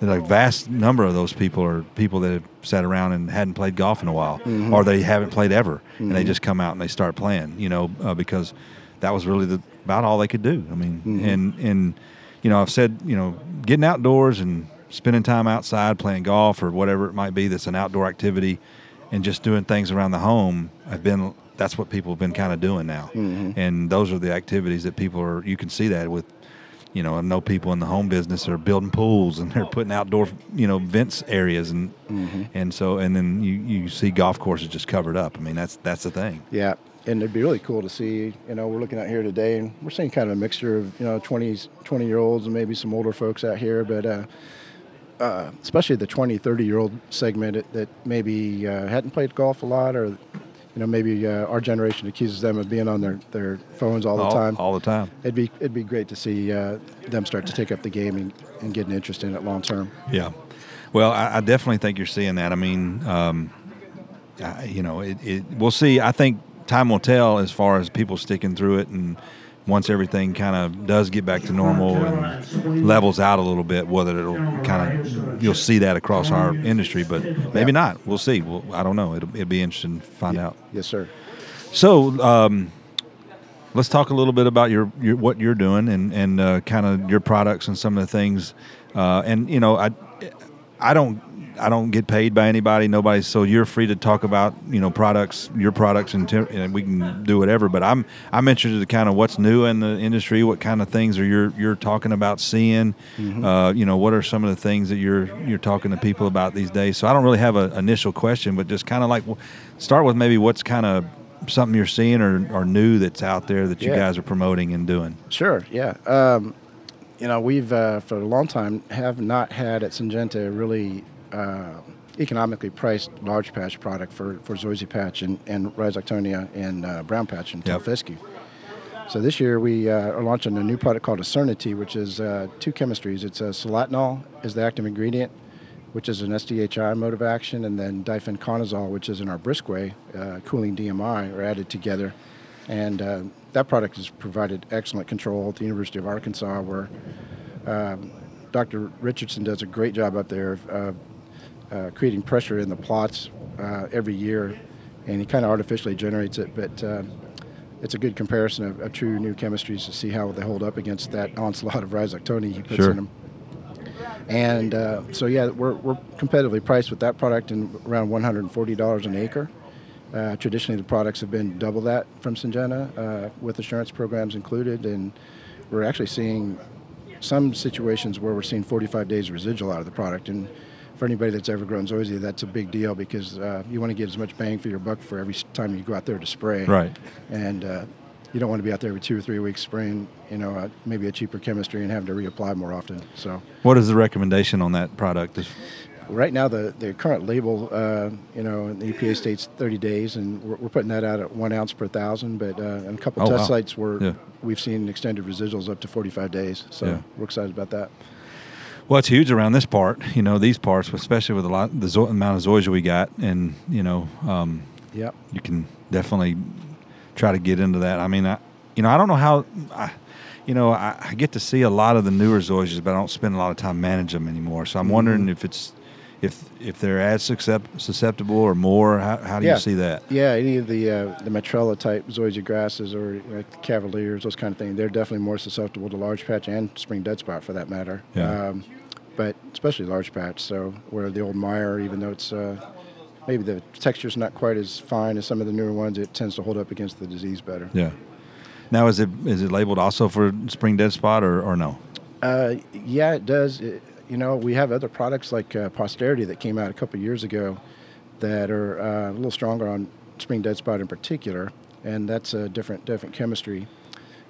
a vast number of those people are people that have sat around and hadn't played golf in a while, or they haven't played ever, and they just come out and they start playing, you know, because that was really about all they could do. I mean, and you know, I've said, you know, getting outdoors and spending time outside playing golf or whatever it might be that's an outdoor activity, and just doing things around the home, that's what people have been kind of doing now, and those are the activities that people are. You can see that with. You know, I know people in the home business are building pools, and they're putting outdoor, you know, vents areas, and and then you see golf courses just covered up. I mean, that's the thing. Yeah, and it'd be really cool to see. You know, we're looking out here today, and we're seeing kind of a mixture of, you know, 20-year-olds and maybe some older folks out here, but especially the 20, 30-year-old segment that maybe hadn't played golf a lot, or. You know, maybe our generation accuses them of being on their phones all the time. All the time. It'd be great to see them start to take up the game and and getting interest in it long term. Yeah. Well, I definitely think you're seeing that. I mean, we'll see. I think time will tell as far as people sticking through it, and once everything kind of does get back to normal and levels out a little bit, whether it'll kind of, you'll see that across our industry, but maybe not. We'll see. I don't know. It'll be interesting to find out. Yes, sir. So let's talk a little bit about your what you're doing and kind of your products and some of the things. And you know, I don't get paid by anybody, nobody. So you're free to talk about, products, your products, and we can do whatever. But I'm interested in kind of what's new in the industry. What kind of things are you're talking about seeing? Mm-hmm. What are some of the things that you're talking to people about these days? So I don't really have an initial question, but just kind of like start with maybe what's kind of something you're seeing or new that's out there that you guys are promoting and doing. Sure. Yeah. We've for a long time have not had at Syngenta really economically priced large patch product for zoysia patch and rhizoctonia and brown patch and Telfescue. So this year we are launching a new product called Acernity, which is two chemistries. It's solatinol is the active ingredient, which is an SDHI mode of action, and then diphenconazole, which is in our Briskway cooling DMI, are added together. And that product has provided excellent control at the University of Arkansas, where Dr. Richardson does a great job up there of creating pressure in the plots every year, and he kind of artificially generates it, but it's a good comparison of true new chemistries to see how they hold up against that onslaught of rhizoctonia he puts in them. And we're competitively priced with that product in around $140 an acre. Traditionally, the products have been double that from Syngenta, with assurance programs included, and we're actually seeing some situations where we're seeing 45 days residual out of the product, and for anybody that's ever grown zoysia, that's a big deal because you want to get as much bang for your buck for every time you go out there to spray. Right. And you don't want to be out there every 2 or 3 weeks spraying, maybe a cheaper chemistry and having to reapply more often. So, what is the recommendation on that product? Right now, the current label, the EPA states 30 days, and we're putting that out at 1 ounce per thousand. But in a couple test sites, we've seen extended residuals up to 45 days. So we're excited about that. Well, it's huge around this part, these parts, especially with the amount of zoysia we got. And, you can definitely try to get into that. I mean, I don't know how, I get to see a lot of the newer zoysias, but I don't spend a lot of time managing them anymore. So I'm wondering if it's, if they're as susceptible or more, how do you see that? Yeah, any of the Metrella type zoysia grasses or like the Cavaliers, those kind of things, they're definitely more susceptible to large patch and spring dead spot for that matter. Yeah. But especially large patch. So where the old Meyer, even though it's maybe the texture's not quite as fine as some of the newer ones, it tends to hold up against the disease better. Yeah. Now, is it labeled also for spring dead spot or no? Yeah, it does. We have other products like Posterity that came out a couple of years ago that are a little stronger on spring dead spot in particular, and that's a different chemistry.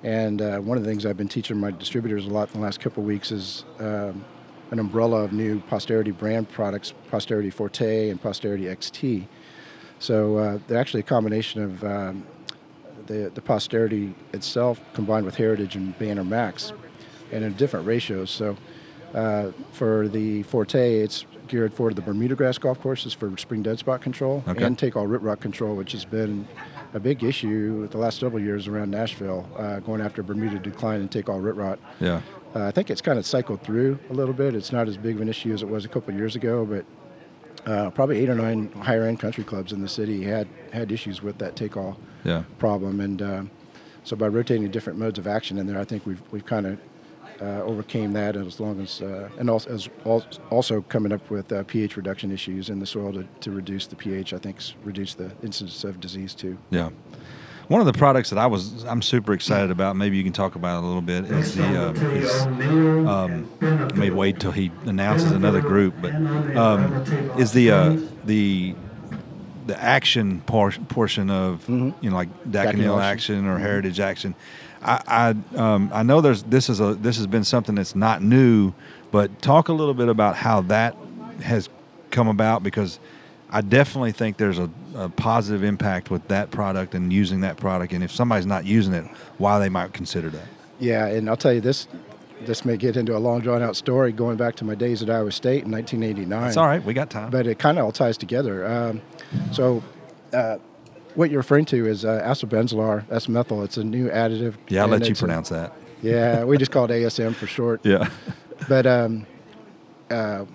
And one of the things I've been teaching my distributors a lot in the last couple of weeks is an umbrella of new Posterity brand products, Posterity Forte and Posterity XT. So they're actually a combination of the Posterity itself combined with Heritage and Banner Max, and in different ratios. So for the Forte, it's geared for the Bermuda grass golf courses for spring dead spot control and take-all root rot control, which has been a big issue the last several years around Nashville, going after Bermuda decline and take-all root rot. Yeah. I think it's kind of cycled through a little bit. It's not as big of an issue as it was a couple of years ago, but probably 8 or 9 higher-end country clubs in the city had issues with that take-all problem. And so by rotating different modes of action in there, I think we've kind of overcame that, as long as also coming up with pH reduction issues in the soil to reduce the pH, I think reduce the incidence of disease too. Yeah. One of the products that I'm super excited about, maybe you can talk about it a little bit, is may wait till he announces another group, but is the action portion of like Daconil Action or Heritage Action. I know this has been something that's not new, but talk a little bit about how that has come about, because I definitely think there's a positive impact with that product and using that product, and if somebody's not using it, why they might consider that. Yeah, and I'll tell you this, this may get into a long, drawn-out story going back to my days at Iowa State in 1989. It's all right. We got time. But it kind of all ties together. So what you're referring to is acylbenzolar. That's methyl. It's a new additive. Yeah, I'll let you pronounce that. Yeah, we just call it ASM for short. Yeah. But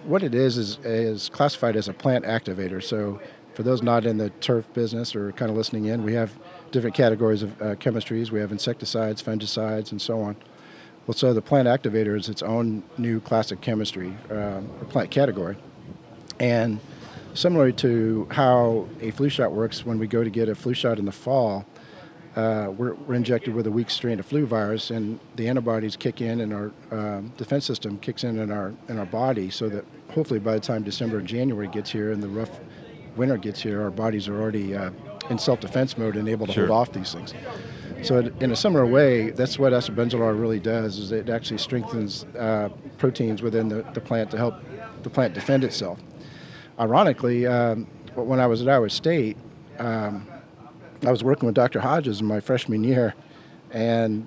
what it is classified as a plant activator. So for those not in the turf business or kind of listening in, we have different categories of chemistries. We have insecticides, fungicides, and so on. Well, so the plant activator is its own new class of chemistry, or plant category. And similar to how a flu shot works, when we go to get a flu shot in the fall, we're injected with a weak strain of flu virus, and the antibodies kick in, and our defense system kicks in our body, so that hopefully by the time December and January gets here and the rough winter gets here, our bodies are already in self-defense mode and able to hold off these things. So in a similar way, that's what acylbenzolar really does, is it actually strengthens proteins within the plant to help the plant defend itself. Ironically, when I was at Iowa State, I was working with Dr. Hodges in my freshman year, and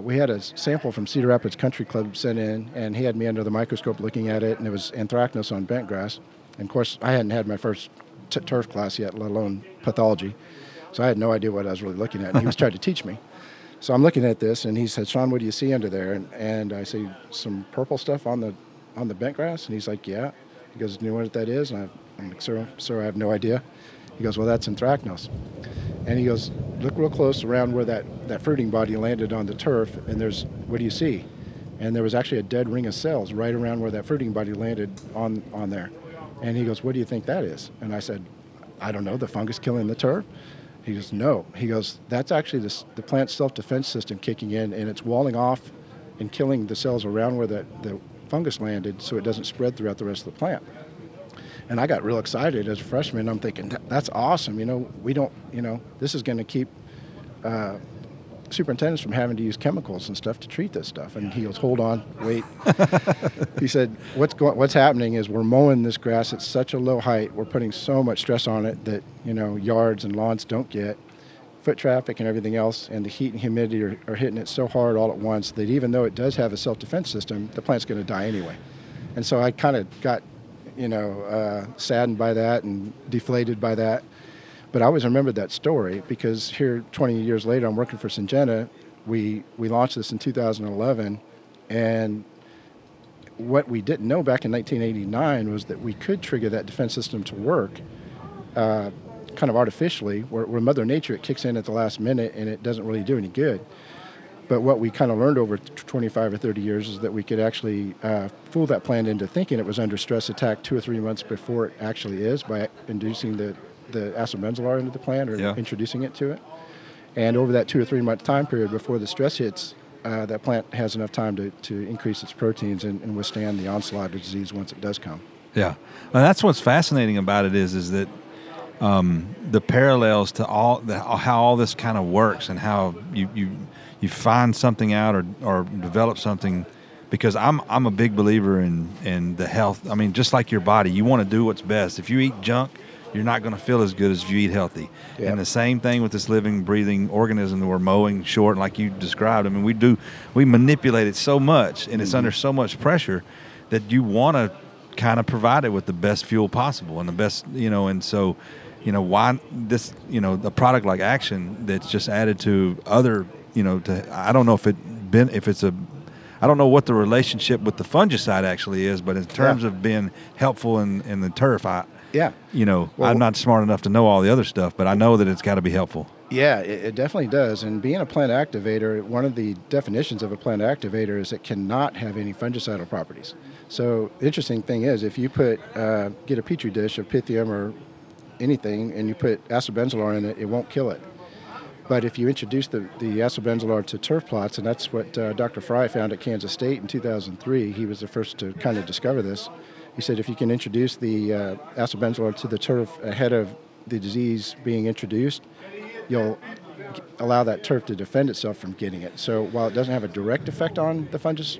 we had a sample from Cedar Rapids Country Club sent in, and he had me under the microscope looking at it, and it was anthracnose on bentgrass. And, of course, I hadn't had my first turf class yet, let alone pathology. So I had no idea what I was really looking at, and he was trying to teach me. So I'm looking at this, and he said, "Sean, what do you see under there?" And I see some purple stuff on the bent grass, and he's like, "Yeah." He goes, "Do you know what that is?" And I'm like, "Sir, I have no idea." He goes, "Well, that's anthracnose." And he goes, "Look real close around where that fruiting body landed on the turf, and there's, what do you see?" And there was actually a dead ring of cells right around where that fruiting body landed on there. And he goes, "What do you think that is?" And I said, "I don't know, the fungus killing the turf?" He goes, "No." He goes, "That's actually the plant's self-defense system kicking in, and it's walling off and killing the cells around where the fungus landed so it doesn't spread throughout the rest of the plant." And I got real excited as a freshman. I'm thinking, that's awesome. This is going to keep superintendents from having to use chemicals and stuff to treat this stuff. And he goes, "Hold on, wait." He said, what's happening is we're mowing this grass at such a low height. We're putting so much stress on it that, yards and lawns don't get foot traffic and everything else. And the heat and humidity are hitting it so hard all at once that even though it does have a self-defense system, the plant's going to die anyway. And so I kind of got, saddened by that and deflated by that. But I always remembered that story because here 20 years later, I'm working for Syngenta. We launched this in 2011. And what we didn't know back in 1989 was that we could trigger that defense system to work kind of artificially, where Mother Nature, it kicks in at the last minute and it doesn't really do any good. But what we kind of learned over 25 or 30 years is that we could actually fool that plant into thinking it was under stress attack 2 or 3 months before it actually is by inducing the acylbenzolar into the plant or introducing it to it. And over that 2 or 3 month time period before the stress hits, that plant has enough time to increase its proteins and withstand the onslaught of disease once it does come. Yeah. Well, that's what's fascinating about it is that the parallels to how all this kind of works and how you find something out or develop something, because I'm a big believer in the health. I mean, just like your body, you want to do what's best. If you eat junk, you're not going to feel as good as if you eat healthy. Yep. And the same thing with this living, breathing organism that we're mowing short, like you described. I mean, we manipulate it so much, and it's under so much pressure that you want to kind of provide it with the best fuel possible and the best, and so, why this, the product like Action that's just added to other, I don't know I don't know what the relationship with the fungicide actually is, but in terms of being helpful in the turf, I'm not smart enough to know all the other stuff, but I know that it's got to be helpful. Yeah, it definitely does. And being a plant activator, one of the definitions of a plant activator is it cannot have any fungicidal properties. So the interesting thing is, if you get a petri dish of Pythium or anything and you put acylbenzolar in it, it won't kill it. But if you introduce the acylbenzolar to turf plots, and that's what Dr. Fry found at Kansas State in 2003, he was the first to kind of discover this. He said if you can introduce the acylbenzolar to the turf ahead of the disease being introduced, you'll allow that turf to defend itself from getting it. So while it doesn't have a direct effect on the funguses,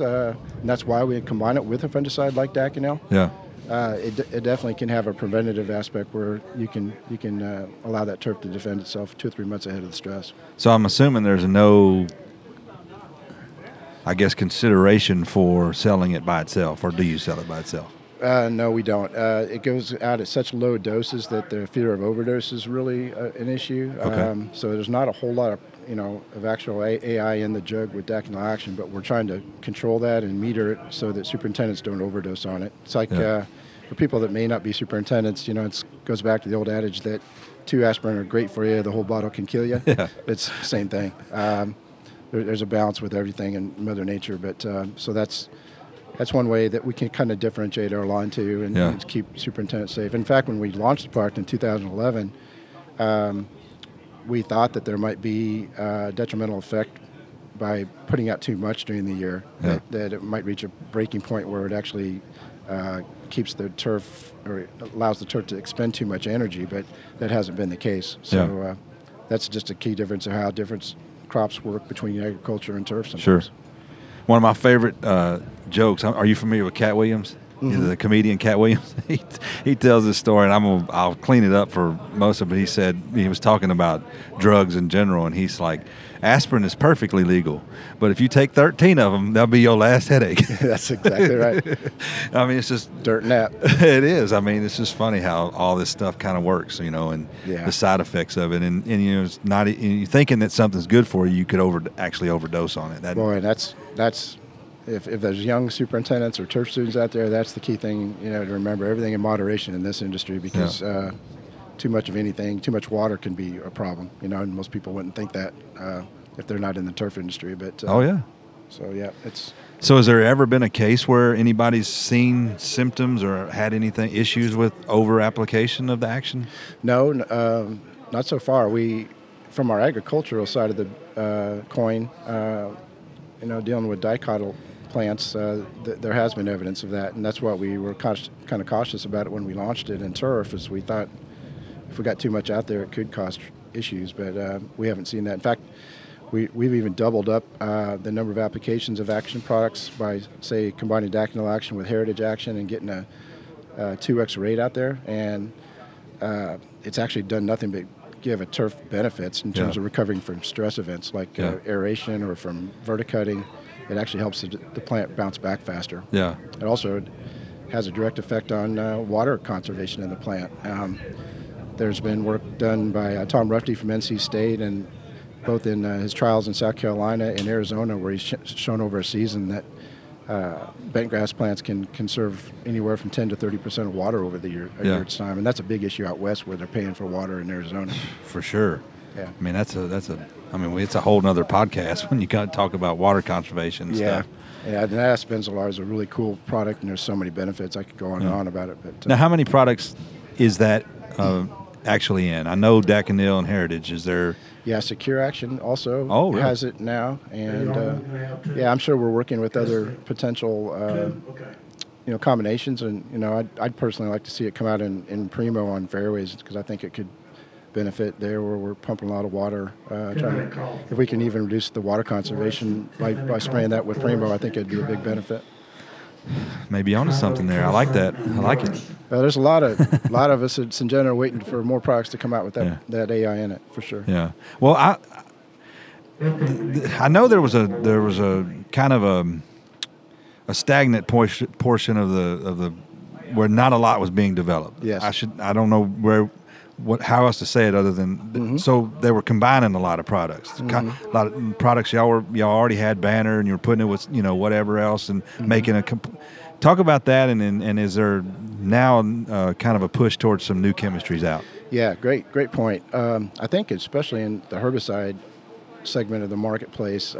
and that's why we combine it with a fungicide like Daconil, it definitely can have a preventative aspect where you can allow that turf to defend itself 2 or 3 months ahead of the stress. So I'm assuming there's no I guess, consideration for selling it by itself, or do you sell it by itself? No, we don't. It goes out at such low doses that the fear of overdose is really an issue. Okay. So there's not a whole lot of, actual AI in the jug with Daconil Action, but we're trying to control that and meter it so that superintendents don't overdose on it. It's like for people that may not be superintendents, it goes back to the old adage that 2 aspirin are great for you, the whole bottle can kill you. Yeah. It's the same thing. There's a balance with everything in Mother Nature, but so that's one way that we can kind of differentiate our line too and keep superintendents safe. In fact, when we launched the product in 2011, we thought that there might be a detrimental effect by putting out too much during the year, that it might reach a breaking point where it actually keeps the turf or allows the turf to expend too much energy, but that hasn't been the case. So that's just a key difference of how different crops work between agriculture and turf sometimes. Sure. One of my favorite jokes, are you familiar with Cat Williams? Mm-hmm. The comedian Cat Williams. He tells this story, and I'll clean it up for most of it. He said he was talking about drugs in general, and he's like, aspirin is perfectly legal, but if you take 13 of them, that'll be your last headache. That's exactly right. I mean, it's just dirt nap. It is. I mean, it's just funny how all this stuff kind of works, and the side effects of it, and it's not, and you're thinking that something's good for you, you could actually overdose on it. That's. If there's young superintendents or turf students out there, that's the key thing, to remember. Everything in moderation in this industry, because too much of anything, too much water can be a problem, and most people wouldn't think that if they're not in the turf industry. But So, it's... So has there ever been a case where anybody's seen symptoms or had anything, issues with over-application of the action? No, not so far. We, from our agricultural side of the coin, dealing with dicotyl plants, there has been evidence of that, and that's why we were kind of cautious about it when we launched it in turf, as we thought if we got too much out there, it could cause issues, but we haven't seen that. In fact, we've even doubled up the number of applications of action products by, say, combining Daconil Action with Heritage Action and getting a 2x rate out there, and it's actually done nothing but give a turf benefits in terms of recovering from stress events like aeration or from verticutting. It actually helps the plant bounce back faster. Yeah. It also has a direct effect on water conservation in the plant. There's been work done by Tom Ruffey from NC State, and both in his trials in South Carolina and Arizona, where he's shown over a season that bentgrass plants can conserve anywhere from 10 to 30% of water over the year, year's time, and that's a big issue out west where they're paying for water in Arizona. For sure. Yeah. I mean, it's a whole nother podcast when you kind of talk about water conservation and stuff. Yeah, and that Aspenzolar is a really cool product, and there's so many benefits. I could go on and on about it. But now, how many products is that actually in? I know Daconil and Heritage. Is there... Yeah, Secure Action also has it now, and I'm sure we're working with other potential, combinations. And I'd personally like to see it come out in primo on fairways, because I think it could benefit there where we're pumping a lot of water. If we can even reduce the water conservation by spraying that with primo, I think it'd be a big benefit. Maybe onto something there. I like that. I like it. There's a lot of us at Syngenta waiting for more products to come out with that AI in it for sure. Yeah. Well, I know there was a kind of a stagnant portion of the where not a lot was being developed. Yes. I don't know how else to say it other than so they were combining a lot of products. A lot of products y'all already had Banner, and you were putting it with whatever else and making a talk about that, and is there now kind of a push towards some new chemistries out? Yeah, great point. I think especially in the herbicide segment of the marketplace,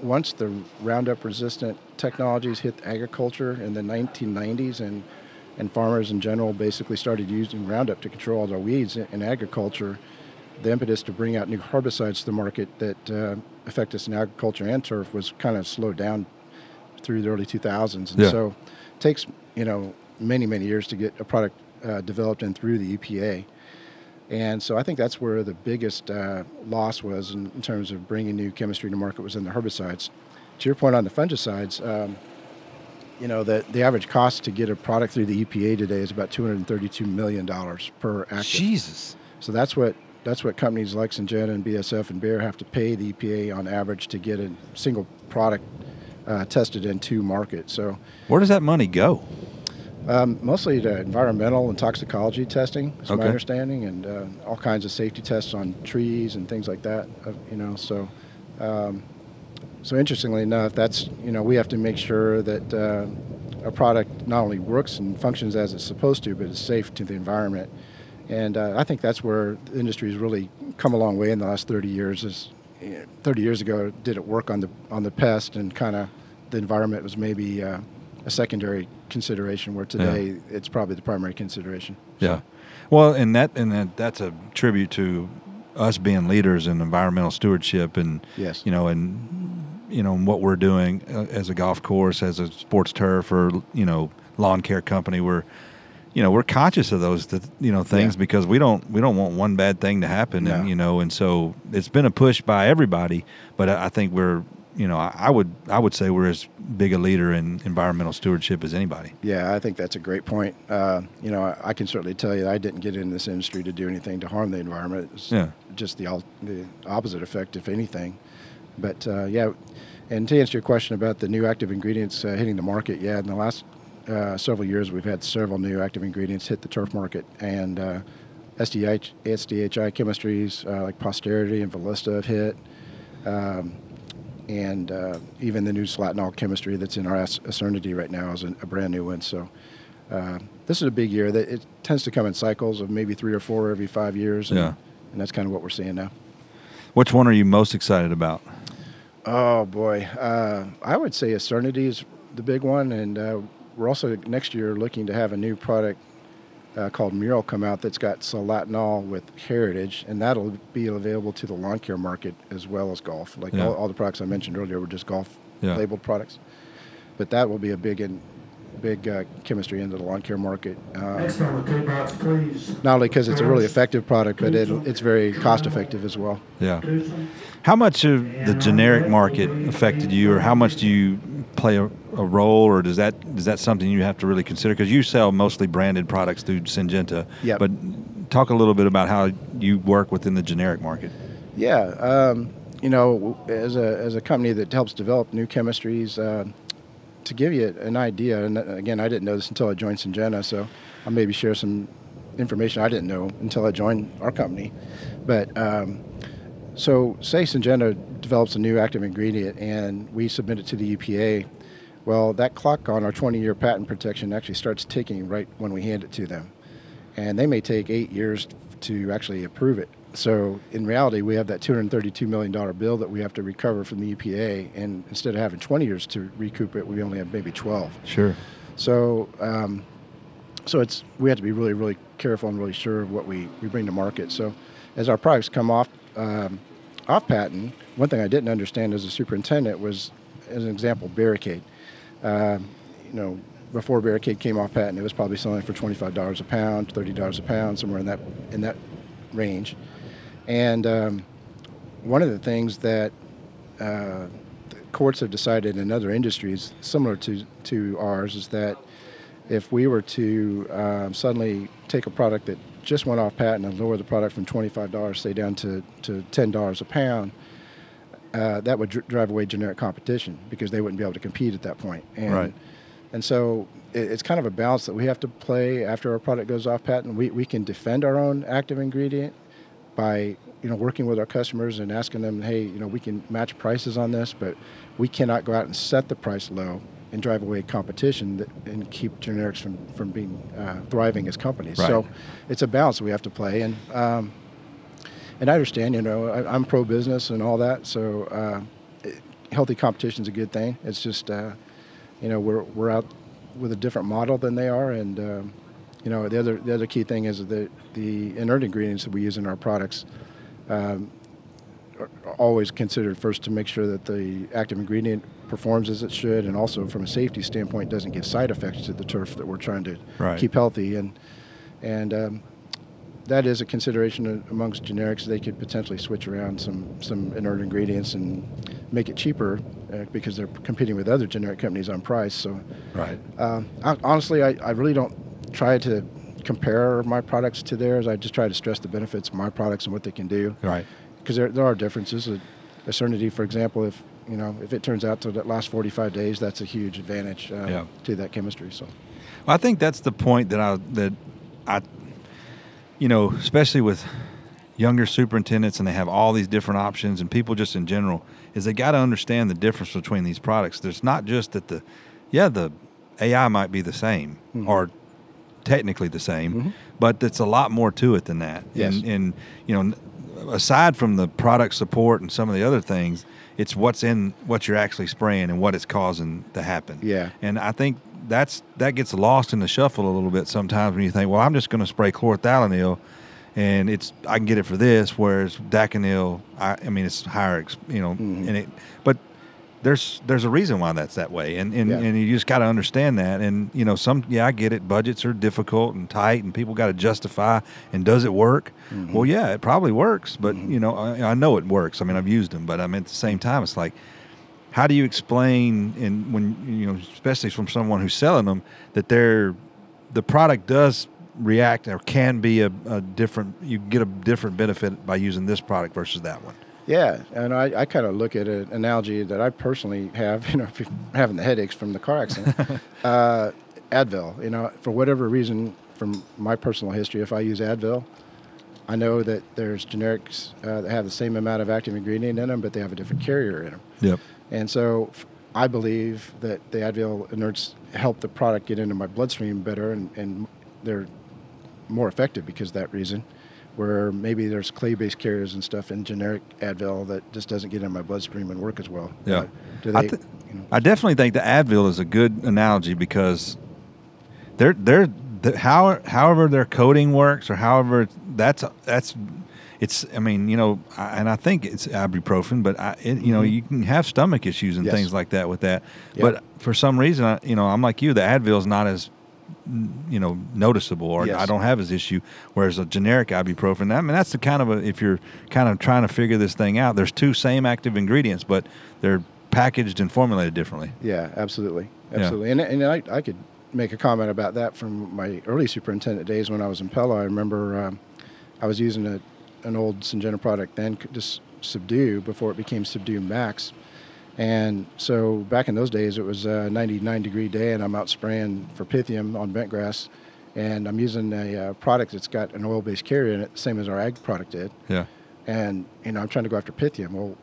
once the Roundup resistant technologies hit agriculture in the 1990s, and farmers in general basically started using Roundup to control their weeds in agriculture, the impetus to bring out new herbicides to the market that affect us in agriculture and turf was kind of slowed down through the early 2000s. And so it takes, many, many years to get a product developed and through the EPA. And so I think that's where the biggest loss was in terms of bringing new chemistry to market, was in the herbicides. To your point on the fungicides, the average cost to get a product through the EPA today is about $232 million per active. Jesus. So that's what companies like Syngenta and BSF and Bayer have to pay the EPA on average to get a single product tested in two markets. So, where does that money go? Mostly to environmental and toxicology testing, is my understanding, and all kinds of safety tests on trees and things like that. So interestingly enough, that's, we have to make sure that a product not only works and functions as it's supposed to, but is safe to the environment. And I think that's where the industry has really come a long way in the last 30 years. 30 years ago, did it work on the pest, and kind of the environment was maybe a secondary consideration, where today it's probably the primary consideration. Yeah. Well, and that's a tribute to us being leaders in environmental stewardship, and what we're doing as a golf course, as a sports turf, or lawn care company. We're conscious of those things because we don't want one bad thing to happen, and so it's been a push by everybody. But I think we're, I would say we're as big a leader in environmental stewardship as anybody. Yeah, I think that's a great point. I can certainly tell you I didn't get into this industry to do anything to harm the environment. It's just the opposite effect, if anything. But and to answer your question about the new active ingredients hitting the market, in the last several years, we've had several new active ingredients hit the turf market, and SDHI chemistries like Posterity and Velista have hit, and even the new solatinol chemistry that's in our Acernity right now is a brand new one. So this is a big year. That it tends to come in cycles of maybe 3 or 4 every 5 years, and that's kind of what we're seeing now. Which one are you most excited about? Oh boy, I would say Acernity is the big one, and we're also next year looking to have a new product called Mural come out that's got solatinol with Heritage, and that'll be available to the lawn care market as well as golf. All the products I mentioned earlier were just golf labeled products, but that will be a big chemistry into the lawn care market. Not only because it's a really effective product, but it's very cost effective as well. Yeah. How much of the generic market affected you, or how much do you play a role, or is that something you have to really consider? Because you sell mostly branded products through Syngenta. Yeah. But talk a little bit about how you work within the generic market. Yeah. As a company that helps develop new chemistries, to give you an idea, and again, I didn't know this until I joined Syngenta, so I'll maybe share some information I didn't know until I joined our company. But so say Syngenta develops a new active ingredient and we submit it to the EPA. Well, that clock on our 20-year patent protection actually starts ticking right when we hand it to them. And they may take 8 years to actually approve it. So in reality, we have that $232 million bill that we have to recover from the EPA, and instead of having 20 years to recoup it, we only have maybe 12. Sure. So we have to be really, really careful and really sure of what we bring to market. So as our products come off patent, one thing I didn't understand as a superintendent was, as an example, Barricade. Before Barricade came off patent, it was probably selling for $25 a pound, $30 a pound, somewhere in that range. And one of the things that the courts have decided in other industries similar to ours is that if we were to suddenly take a product that just went off patent and lower the product from $25, say, down to $10 a pound, that would drive away generic competition because they wouldn't be able to compete at that point. And so it's kind of a balance that we have to play after our product goes off patent. We can defend our own active ingredient by working with our customers and asking them, hey, we can match prices on this, but we cannot go out and set the price low and drive away competition and keep generics from being thriving as companies. Right. So it's a balance we have to play. And I understand, I'm pro-business and all that, so healthy competition is a good thing. It's just... we're out with a different model than they are, and the other key thing is that the inert ingredients that we use in our products are always considered first to make sure that the active ingredient performs as it should, and also from a safety standpoint doesn't give side effects to the turf that we're trying to keep healthy, and that is a consideration amongst generics. They could potentially switch around some inert ingredients and make it cheaper because they're competing with other generic companies on price. So, I really don't try to compare my products to theirs. I just try to stress the benefits of my products and what they can do. Right. Because there are differences. Acernity, for example, if you know, if it turns out to last 45 days, that's a huge advantage to that chemistry. So, well, I think that's the point that I, you know, especially with younger superintendents, and they have all these different options, and people just in general, is they got to understand the difference between these products. There's not just that the AI might be the same or technically the same, but it's a lot more to it than that. Yes. And, you know, aside from the product support and some of the other things, it's what's in what you're actually spraying and what it's causing to happen. Yeah. And I think that gets lost in the shuffle a little bit sometimes when you think, well, I'm just going to spray chlorothalonil and I can get it for this, whereas Daconil, I mean, it's higher, you know, and it, but there's a reason why that's that way. And you just got to understand that. And, you know, I get it. Budgets are difficult and tight and people got to justify. And does it work? Well, yeah, it probably works, but you know, I know it works. I mean, I've used them, but I mean, at the same time, it's like, how do you explain, and when, you know, especially from someone who's selling them, that the product does react or can be a different, you get a different benefit by using this product versus that one. Yeah, and I kind of look at an analogy that I personally have, you know, if you're having the headaches from the car accident, Advil, you know, for whatever reason, from my personal history, if I use Advil, I know that there's generics that have the same amount of active ingredient in them, but they have a different carrier in them. Yep. And so I believe that the Advil inerts help the product get into my bloodstream better, and they're more effective because of that reason, where maybe there's clay-based carriers and stuff in generic Advil that just doesn't get in my bloodstream and work as well. Yeah. I definitely think the Advil is a good analogy because however their coating works or however I mean, you know, and I think it's ibuprofen, but you know, you can have stomach issues and things like that with that. Yep. But for some reason, you know, I'm like you, the Advil is not as, you know, noticeable, or I don't have his issue, whereas a generic ibuprofen, I mean, that's the kind of if you're kind of trying to figure this thing out, there's two same active ingredients, but they're packaged and formulated differently. Yeah, absolutely. Absolutely. Yeah. And I could make a comment about that from my early superintendent days when I was in Pella. I remember I was using an old Syngenta product then, just Subdue, before it became Subdue Max. And so back in those days, it was a 99-degree day, and I'm out spraying for Pythium on bent grass, and I'm using a product that's got an oil-based carrier in it, same as our ag product did. Yeah. And, you know, I'm trying to go after Pythium. Well,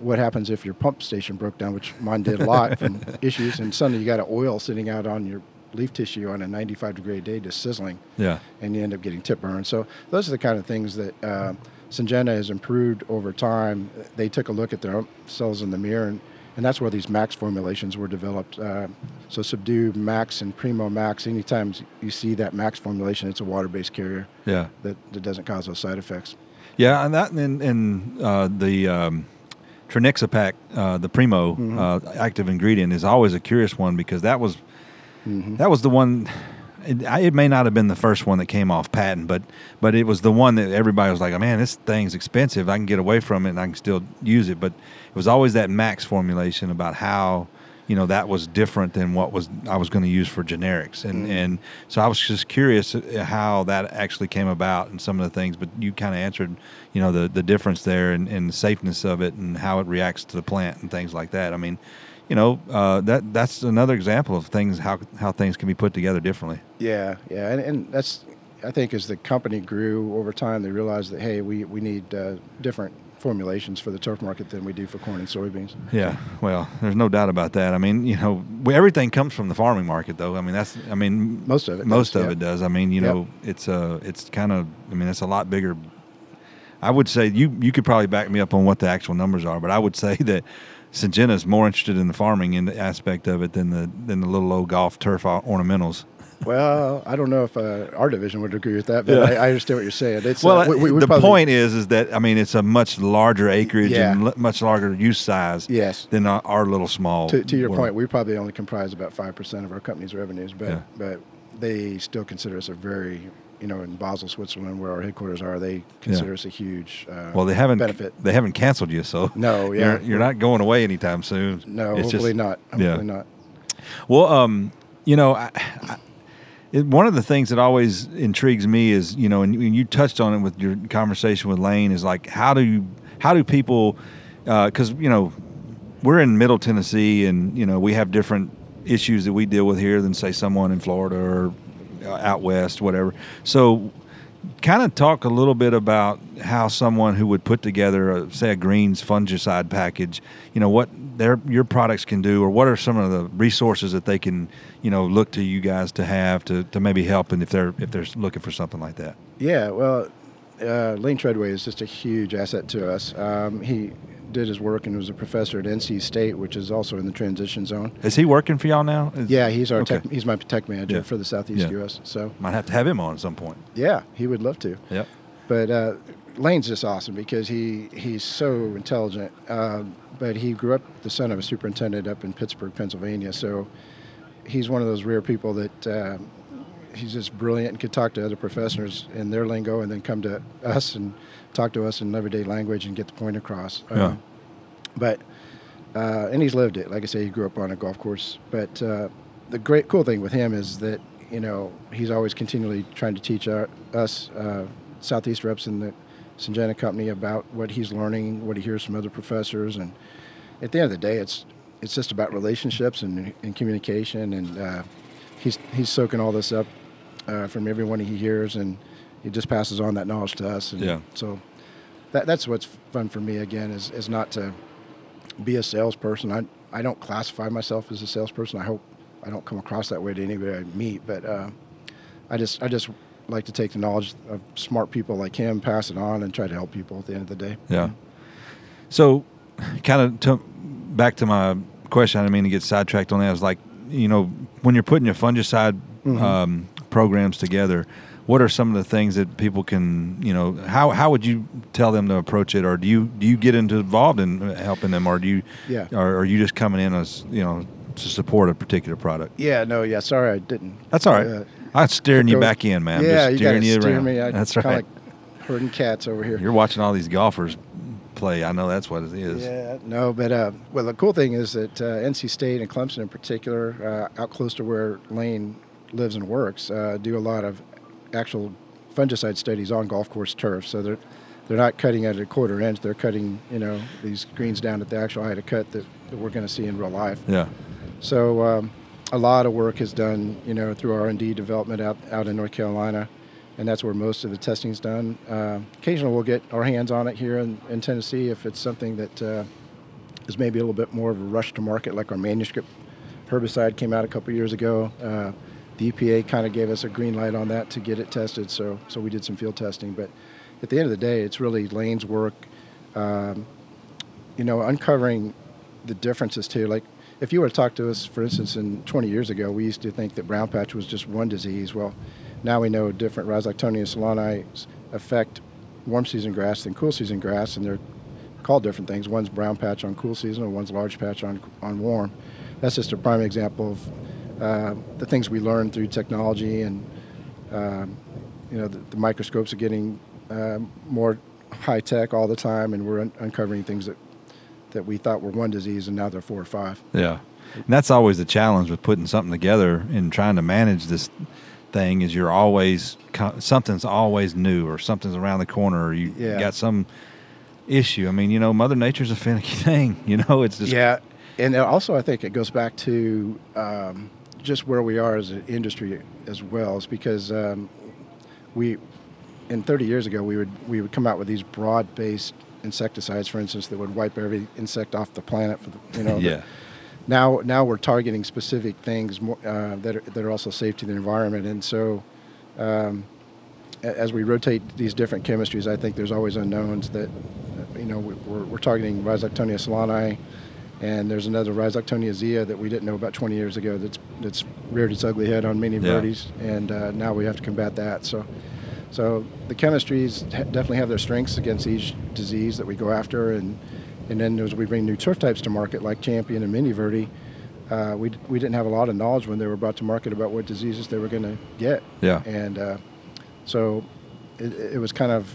what happens if your pump station broke down, which mine did a lot from issues, and suddenly you got an oil sitting out on your leaf tissue on a 95-degree day just sizzling, and you end up getting tip burn. So those are the kind of things that... Syngenta has improved over time. They took a look at themselves in the mirror, and that's where these Max formulations were developed. So Subdue Max and Primo Max, anytime you see that Max formulation, it's a water-based carrier that doesn't cause those side effects. Yeah, and that the Trinixapac, the Primo active ingredient, is always a curious one because that was the one... It may not have been the first one that came off patent, but it was the one that everybody was like, man, this thing's expensive. I can get away from it and I can still use it. But it was always that Max formulation about how, you know, that was different than what I was going to use for generics. And so I was just curious how that actually came about and some of the things. But you kind of answered, you know, the difference there and the safeness of it and how it reacts to the plant and things like that. I mean, you know, that's another example of things, how things can be put together differently. Yeah. And that's, I think, as the company grew over time, they realized that, hey, we need different formulations for the turf market than we do for corn and soybeans. Yeah, well, there's no doubt about that. I mean, you know, everything comes from the farming market, though. I mean, most of it does. I mean, you know, it's kind of, I mean, it's a lot bigger. I would say you could probably back me up on what the actual numbers are, but I would say that Syngenta is more interested in the farming aspect of it than the little old golf turf ornamentals. Well, I don't know if our division would agree with that, but I understand what you're saying. It's, well, the point is that, I mean, it's a much larger acreage and much larger use size than our little small. To your point, we probably only comprise about 5% of our company's revenues, but they still consider us a very... You know, in Basel, Switzerland, where our headquarters are, they consider us a huge benefit. They haven't canceled you, so no, you're not going away anytime soon. No, it's hopefully not. Hopefully not. Well, you know, one of the things that always intrigues me is, you know, and you touched on it with your conversation with Lane, is like, how do people, because you know, we're in Middle Tennessee, and you know, we have different issues that we deal with here than say someone in Florida or out west, whatever. So kind of talk a little bit about how someone who would put together a greens fungicide package, you know, what your products can do, or what are some of the resources that they can, you know, look to you guys to have to maybe help, and if they're looking for something like that. Yeah, well, Lane Treadway is just a huge asset to us. He did his work and was a professor at NC State, which is also in the transition zone. Is he working for y'all now? Yeah, he's our he's my tech manager for the Southeast U.S. So might have to have him on at some point. Yeah, he would love to. Yeah, but Lane's just awesome because he's so intelligent. But he grew up the son of a superintendent up in Pittsburgh, Pennsylvania. So he's one of those rare people that he's just brilliant and could talk to other professors in their lingo and then come to us and talk to us in everyday language and get the point across. And he's lived it. Like I say, he grew up on a golf course. But the cool thing with him is that, you know, he's always continually trying to teach us Southeast reps in the Syngenta company about what he's learning, what he hears from other professors. And at the end of the day, it's just about relationships and communication. And he's soaking all this up from everyone he hears, and he just passes on that knowledge to us. And so that's what's fun for me, again, is not to be a salesperson. I don't classify myself as a salesperson. I hope I don't come across that way to anybody I meet, but I just like to take the knowledge of smart people like him, pass it on, and try to help people at the end of the day. Yeah. So kind of back to my question, I didn't mean to get sidetracked on that. I was like, you know, when you're putting your fungicide programs together, what are some of the things that people can, you know, how would you tell them to approach it? Or do you get involved in helping them, or or are you just coming in as, you know, to support a particular product? Yeah, no, yeah, sorry, I didn't. That's all right. I'm steering you back in, man. Yeah, just steering you around. Me. That's right. Kind of like herding cats over here. You're watching all these golfers play. I know that's what it is. Yeah, no, but well, the cool thing is that NC State and Clemson in particular, out close to where Lane lives and works, do a lot of actual fungicide studies on golf course turf. So they're not cutting at a quarter inch. They're cutting, you know, these greens down at the actual height of cut that we're going to see in real life. Yeah. So a lot of work is done, you know, through R&D development out in North Carolina, and that's where most of the testing is done. Occasionally we'll get our hands on it here in Tennessee if it's something that is maybe a little bit more of a rush to market, like our manuscript herbicide came out a couple years ago. The EPA kind of gave us a green light on that to get it tested, so we did some field testing. But at the end of the day, it's really Lane's work, you know, uncovering the differences too. Like, if you were to talk to us, for instance, in 20 years ago, we used to think that brown patch was just one disease. Well, now we know different rhizoctonia and solanae affect warm season grass than cool season grass, and they're called different things. One's brown patch on cool season, and one's large patch on warm. That's just a prime example of the things we learn through technology, and you know, the microscopes are getting more high tech all the time, and we're uncovering things that we thought were one disease, and now they're four or five. Yeah. And that's always the challenge with putting something together and trying to manage this thing, is you're always, something's always new, or something's around the corner, or you got some issue. I mean, you know, Mother Nature's a finicky thing, you know, it's just. Yeah. And also I think it goes back to just where we are as an industry as well. It's because in 30 years ago, we would come out with these broad-based insecticides, for instance, that would wipe every insect off the planet for the, you know. Yeah. Now we're targeting specific things more, that are also safe to the environment, and so as we rotate these different chemistries, I think there's always unknowns that, you know, we're targeting Rhizoctonia solanae, and there's another Rhizoctonia zea that we didn't know about 20 years ago that's reared its ugly head on many varieties, and now we have to combat that. So the chemistries definitely have their strengths against each disease that we go after, and then as we bring new turf types to market, like Champion and Miniverde, we didn't have a lot of knowledge when they were brought to market about what diseases they were going to get. Yeah. And so it was kind of,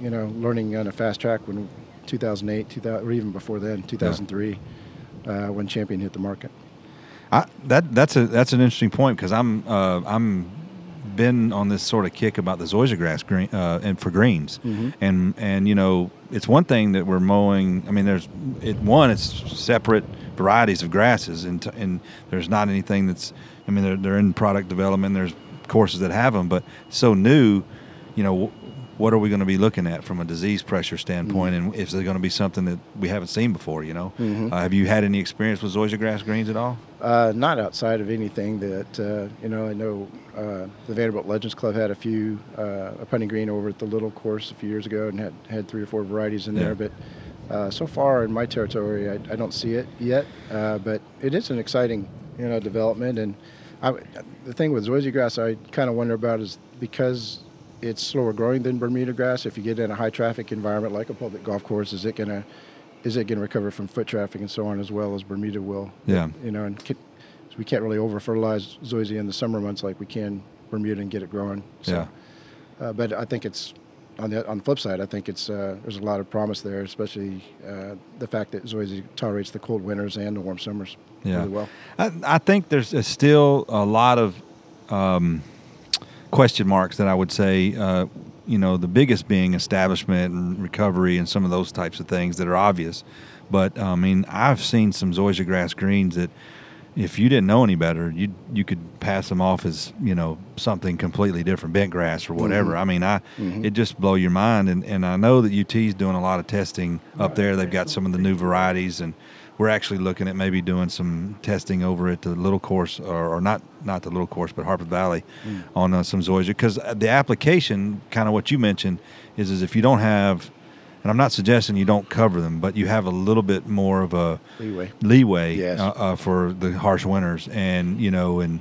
you know, learning on a fast track when 2008, or even before then, 2003, when Champion hit the market. That's an interesting point, because I'm been on this sort of kick about the zoysia grass green, and for greens, mm-hmm. and you know, it's one thing that we're mowing. I mean, it's separate varieties of grasses, and there's not anything that's. I mean, they're in product development. There's courses that have them, but so new, you know. What are we going to be looking at from a disease pressure standpoint, mm-hmm. and is there going to be something that we haven't seen before, you know? Mm-hmm. Have you had any experience with zoysia grass greens at all? Not outside of anything that, you know, I know the Vanderbilt Legends Club had a putting green over at the Little Course a few years ago and had 3 or 4 varieties in there, but so far in my territory, I don't see it yet, but it is an exciting, you know, development, and the thing with zoysia grass I kind of wonder about is because it's slower growing than Bermuda grass. If you get in a high traffic environment like a public golf course, is it gonna recover from foot traffic and so on as well as Bermuda will? Yeah. You know, and we can't really over fertilize zoysia in the summer months like we can Bermuda and get it growing. So, yeah. But I think it's on the flip side. I think it's there's a lot of promise there, especially the fact that zoysia tolerates the cold winters and the warm summers really well. I think there's still a lot of question marks that I would say, you know, the biggest being establishment and recovery and some of those types of things that are obvious. But, I mean, I've seen some zoysia grass greens that if you didn't know any better, you could pass them off as, you know, something completely different, bent grass or whatever. Mm-hmm. I mean, it just blow your mind. And I know that UT is doing a lot of testing up there. They've got some of the new varieties, and we're actually looking at maybe doing some testing over at the Little Course, or not the Little Course, but Harper Valley, on some zoysia. Because the application, kind of what you mentioned, is if you don't have, and I'm not suggesting you don't cover them, but you have a little bit more of a leeway yes. For the harsh winters, and you know, and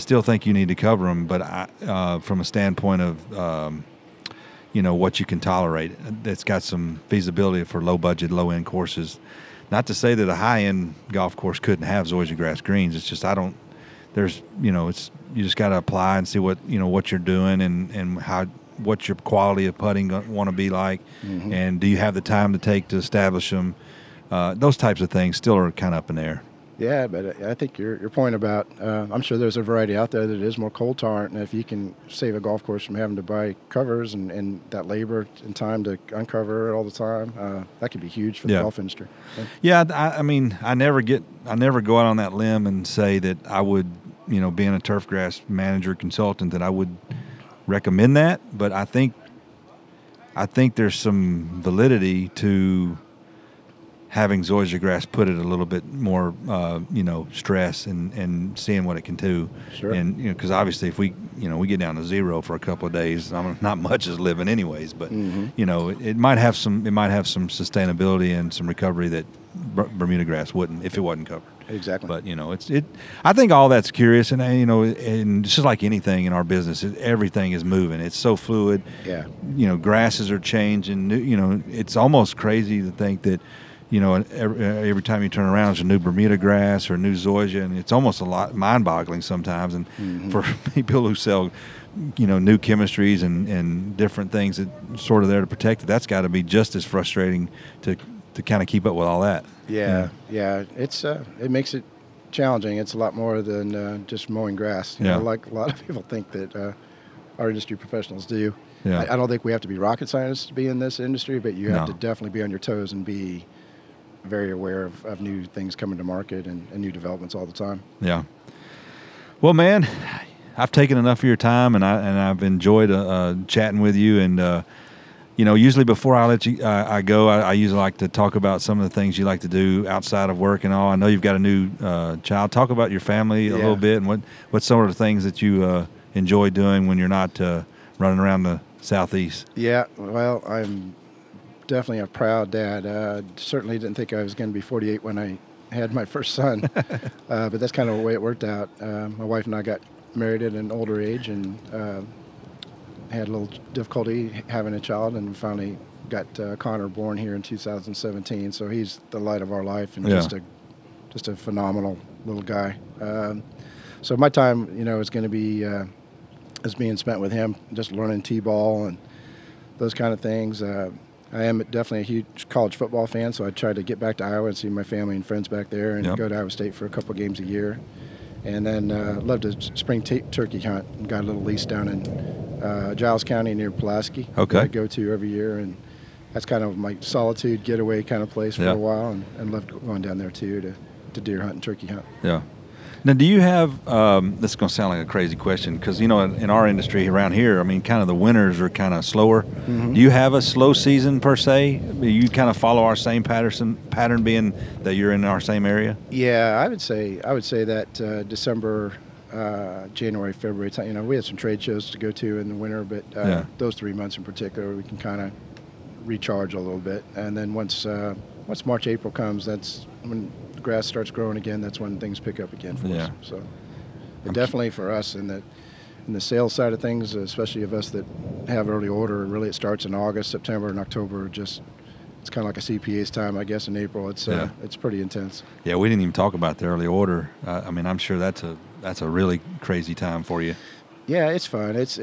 still think you need to cover them, but from a standpoint of you know, what you can tolerate, it's got some feasibility for low budget, low end courses. Not to say that a high-end golf course couldn't have zoysia grass greens. It's just you just got to apply and see what you're doing and how what your quality of putting want to be like, mm-hmm. and do you have the time to take to establish them? Those types of things still are kind of up in the air. Yeah, but I think your point about I'm sure there's a variety out there that is more cold tolerant, and if you can save a golf course from having to buy covers and that labor and time to uncover it all the time, that could be huge for the golf industry. Yeah, I mean, I never go out on that limb and say that I would, you know, being a turf grass manager consultant, that I would recommend that, but I think there's some validity to having zoysia grass put it a little bit more, you know, stress and seeing what it can do. Sure. And, you know, because obviously if we get down to zero for a couple of days, not much is living anyways, but, mm-hmm. you know, it might have some sustainability and some recovery that Bermuda grass wouldn't if it wasn't covered. Exactly. But, you know, I think all that's curious, and, you know, and just like anything in our business, everything is moving. It's so fluid. Yeah. You know, grasses are changing. You know, it's almost crazy to think that, you know, every time you turn around, there's a new Bermuda grass or a new zoysia, and it's almost a lot mind-boggling sometimes. And mm-hmm. for people who sell, you know, new chemistries and different things that sort of there to protect it, that's got to be just as frustrating to kind of keep up with all that. Yeah, you know? Yeah, it's it makes it challenging. It's a lot more than just mowing grass. You know, like a lot of people think that our industry professionals do. Yeah. I don't think we have to be rocket scientists to be in this industry, but you have to definitely be on your toes and be very aware of new things coming to market and new developments all the time. Yeah. Well, man, I've taken enough of your time, and I've enjoyed chatting with you. And you know, usually before I let you go, I usually like to talk about some of the things you like to do outside of work and all. I know you've got a new child. Talk about your family a little bit and what some of the things that you enjoy doing when you're not running around the Southeast. Yeah. Well, I'm definitely a proud dad. Certainly didn't think I was going to be 48 when I had my first son, but that's kind of the way it worked out. My wife and I got married at an older age and had a little difficulty having a child, and finally got Connor born here in 2017. So he's the light of our life and just a phenomenal little guy. So my time, you know, is going to be is being spent with him, just learning t-ball and those kind of things. I am definitely a huge college football fan, so I try to get back to Iowa and see my family and friends back there, and go to Iowa State for a couple games a year. And then loved to spring turkey hunt. And got a little lease down in Giles County near Pulaski. Okay. That I go to every year, and that's kind of my solitude getaway kind of place for a while, and loved going down there too to deer hunt and turkey hunt. Yeah. Now, do you have, this is going to sound like a crazy question, because, you know, in our industry around here, I mean, kind of the winters are kind of slower. Mm-hmm. Do you have a slow season per se? Do you kind of follow our same pattern being that you're in our same area? Yeah, I would say that December, January, February, you know, we have some trade shows to go to in the winter, but those 3 months in particular, we can kind of recharge a little bit. And then once March, April comes, that's when grass starts growing again. That's when things pick up again for us. So definitely for us in the sales side of things, especially of us that have early order, really it starts in August, September, and October. Just it's kind of like a CPA's time, I guess, in April. It's pretty intense. Yeah, we didn't even talk about the early order. I mean, I'm sure that's a really crazy time for you. Yeah, it's fun. It's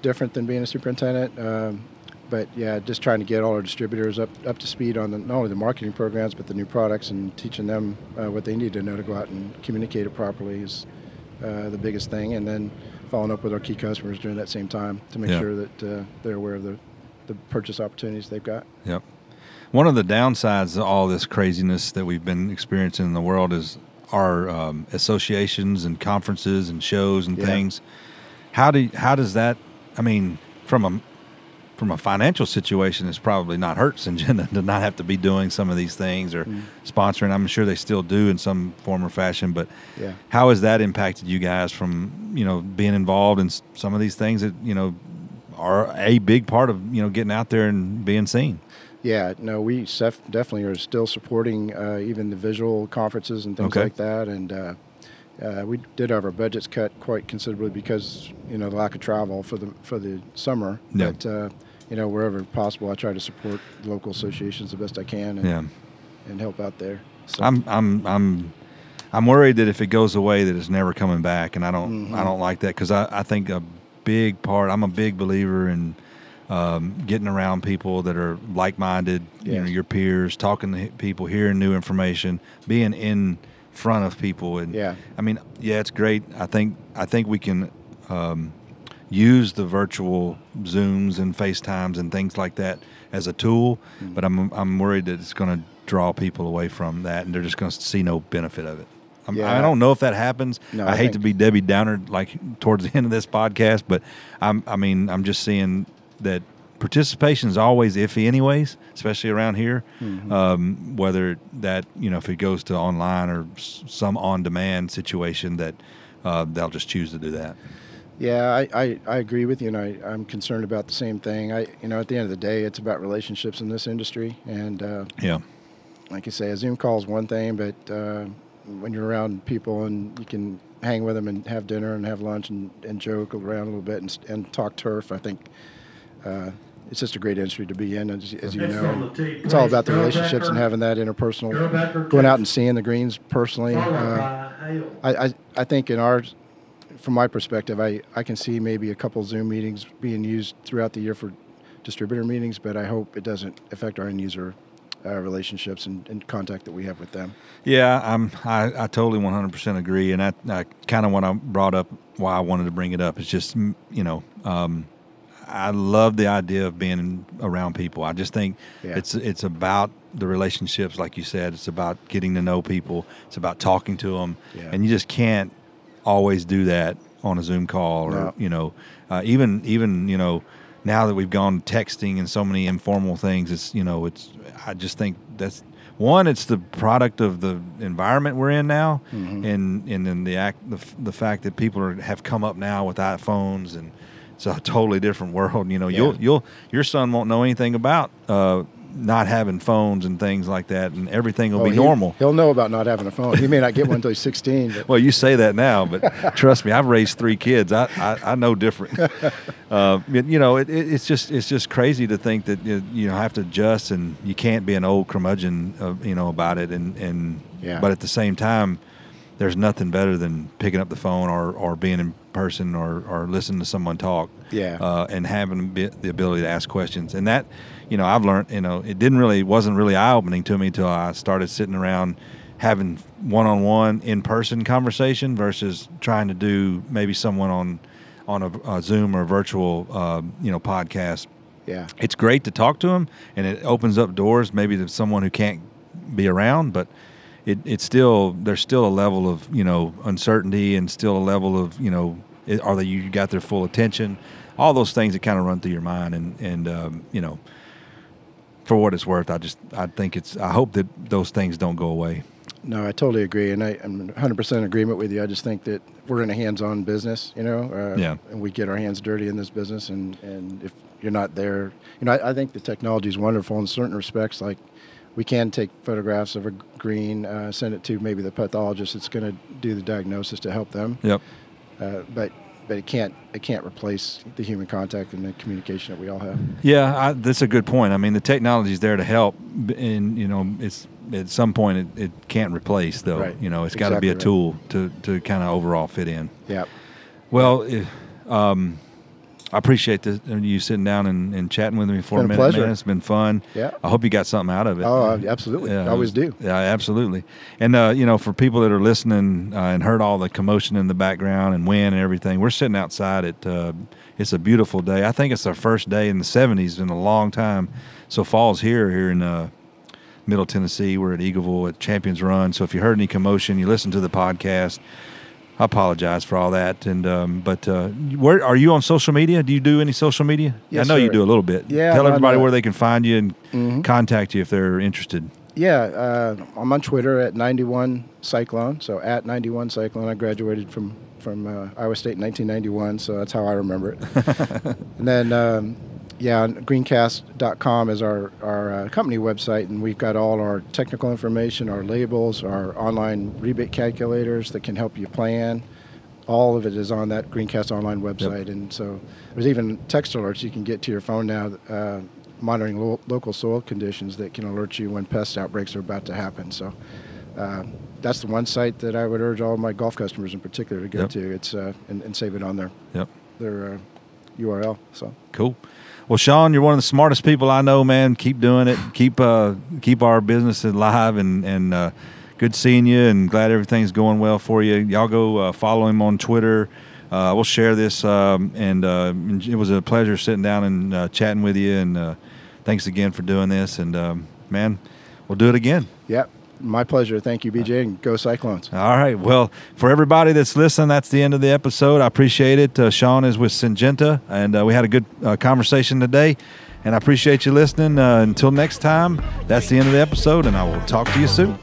different than being a superintendent. But yeah, just trying to get all our distributors up to speed on not only the marketing programs but the new products, and teaching them what they need to know to go out and communicate it properly is the biggest thing. And then following up with our key customers during that same time to make sure that they're aware of the purchase opportunities they've got. Yep. One of the downsides to all this craziness that we've been experiencing in the world is our associations and conferences and shows and things. How does that? I mean, from a financial situation, it's probably not hurt Syngenta to not have to be doing some of these things or sponsoring. I'm sure they still do in some form or fashion, but how has that impacted you guys from, you know, being involved in some of these things that, you know, are a big part of, you know, getting out there and being seen? Yeah, no, we definitely are still supporting even the visual conferences and things like that. And we did have our budgets cut quite considerably because, you know, the lack of travel for the summer. Yeah. But, you know, wherever possible, I try to support local associations the best I can and help out there. So. I'm worried that if it goes away, that it's never coming back, and I don't like that, because I think a big part. I'm a big believer in getting around people that are like-minded, you know, your peers, talking to people, hearing new information, being in front of people, and I mean, it's great. I think we can use the virtual Zooms and FaceTimes and things like that as a tool, but I'm worried that it's going to draw people away from that, and they're just going to see no benefit of it. I don't know if that happens. No, I hate to be Debbie Downer like towards the end of this podcast, but I'm just seeing that participation is always iffy anyways, especially around here, whether that, you know, if it goes to online or some on-demand situation, that they'll just choose to do that. Yeah, I agree with you, and I'm concerned about the same thing. You know, at the end of the day, it's about relationships in this industry, and like you say, a Zoom call is one thing, but when you're around people and you can hang with them and have dinner and have lunch and joke around a little bit and talk turf, I think it's just a great industry to be in, as you know. It's all about the relationships and having that interpersonal, going out and seeing the greens personally. I think from my perspective, I can see maybe a couple Zoom meetings being used throughout the year for distributor meetings, but I hope it doesn't affect our end user relationships and contact that we have with them. Yeah, I totally 100% agree, and I kind of when I brought up why I wanted to bring it up, it's just, you know, I love the idea of being around people. I just think it's about the relationships, like you said. It's about getting to know people. It's about talking to them, and you just can't always do that on a Zoom call, or you know, even you know, now that we've gone texting and so many informal things, it's, you know, it's. I just think that's one. It's the product of the environment we're in now, and then the fact that people have come up now with iPhones and. It's a totally different world, you know. Your son won't know anything about not having phones and things like that, and everything will be normal. He'll know about not having a phone. He may not get one until he's 16. But. Well, you say that now, but trust me, I've raised 3 kids. I know different. You know, it's just crazy to think that you know, I have to adjust, and you can't be an old curmudgeon, you know, about it. But at the same time, there's nothing better than picking up the phone or being in person or listening to someone talk and having the ability to ask questions. And that, you know, I've learned, you know, it wasn't really eye-opening to me until I started sitting around having one-on-one in-person conversation versus trying to do maybe someone on a Zoom or a virtual podcast. Yeah, it's great to talk to them, and it opens up doors maybe to someone who can't be around, but it's still, there's still a level of uncertainty, and still a level of you got their full attention, all those things that kind of run through your mind, and for what it's worth, I hope that those things don't go away. No, I totally agree, and I'm 100% in agreement with you. I just think that we're in a hands-on business, and we get our hands dirty in this business, and if you're not there, I think the technology is wonderful in certain respects. Like, we can take photographs of a green, send it to maybe the pathologist that's going to do the diagnosis to help them. Yep. But it can't replace the human contact and the communication that we all have. Yeah, that's a good point. I mean, the technology is there to help, and it's at some point it can't replace though. Right. It's got to be a tool to kind of overall fit in. Yeah. Well, I appreciate you sitting down and chatting with me for a minute. Pleasure. Man, it's been fun. Yeah. I hope you got something out of it. Oh, absolutely. Yeah, I always do. Yeah, absolutely. And, for people that are listening and heard all the commotion in the background and wind and everything, we're sitting outside. It's a beautiful day. I think it's our first day in the 70s in a long time. So fall's here in Middle Tennessee. We're at Eagleville at Champions Run. So if you heard any commotion, you listen to the podcast, I apologize for all that, but where are you on social media? Do you do any social media? Yes, I know, sir. You do a little bit. Yeah, tell everybody where they can find you and contact you if they're interested. Yeah, I'm on Twitter at 91 Cyclone. So at 91 Cyclone, I graduated from Iowa State in 1991, so that's how I remember it. And then, greencast.com is our company website, and we've got all our technical information, our labels, our online rebate calculators that can help you plan. All of it is on that Greencast online website. Yep. And so there's even text alerts you can get to your phone now, monitoring local soil conditions that can alert you when pest outbreaks are about to happen. So that's the one site that I would urge all my golf customers in particular to go to. It's and save it on their URL. So cool. Well, Sean, you're one of the smartest people I know, man. Keep doing it. Keep our business alive, and good seeing you, and glad everything's going well for you. Y'all go follow him on Twitter. We'll share this, and it was a pleasure sitting down and chatting with you, and thanks again for doing this. And, man, we'll do it again. Yep. My pleasure. Thank you, BJ, and go Cyclones. All right. Well, for everybody that's listening, that's the end of the episode. I appreciate it. Sean is with Syngenta, and we had a good conversation today, and I appreciate you listening. Until next time, that's the end of the episode, and I will talk to you soon.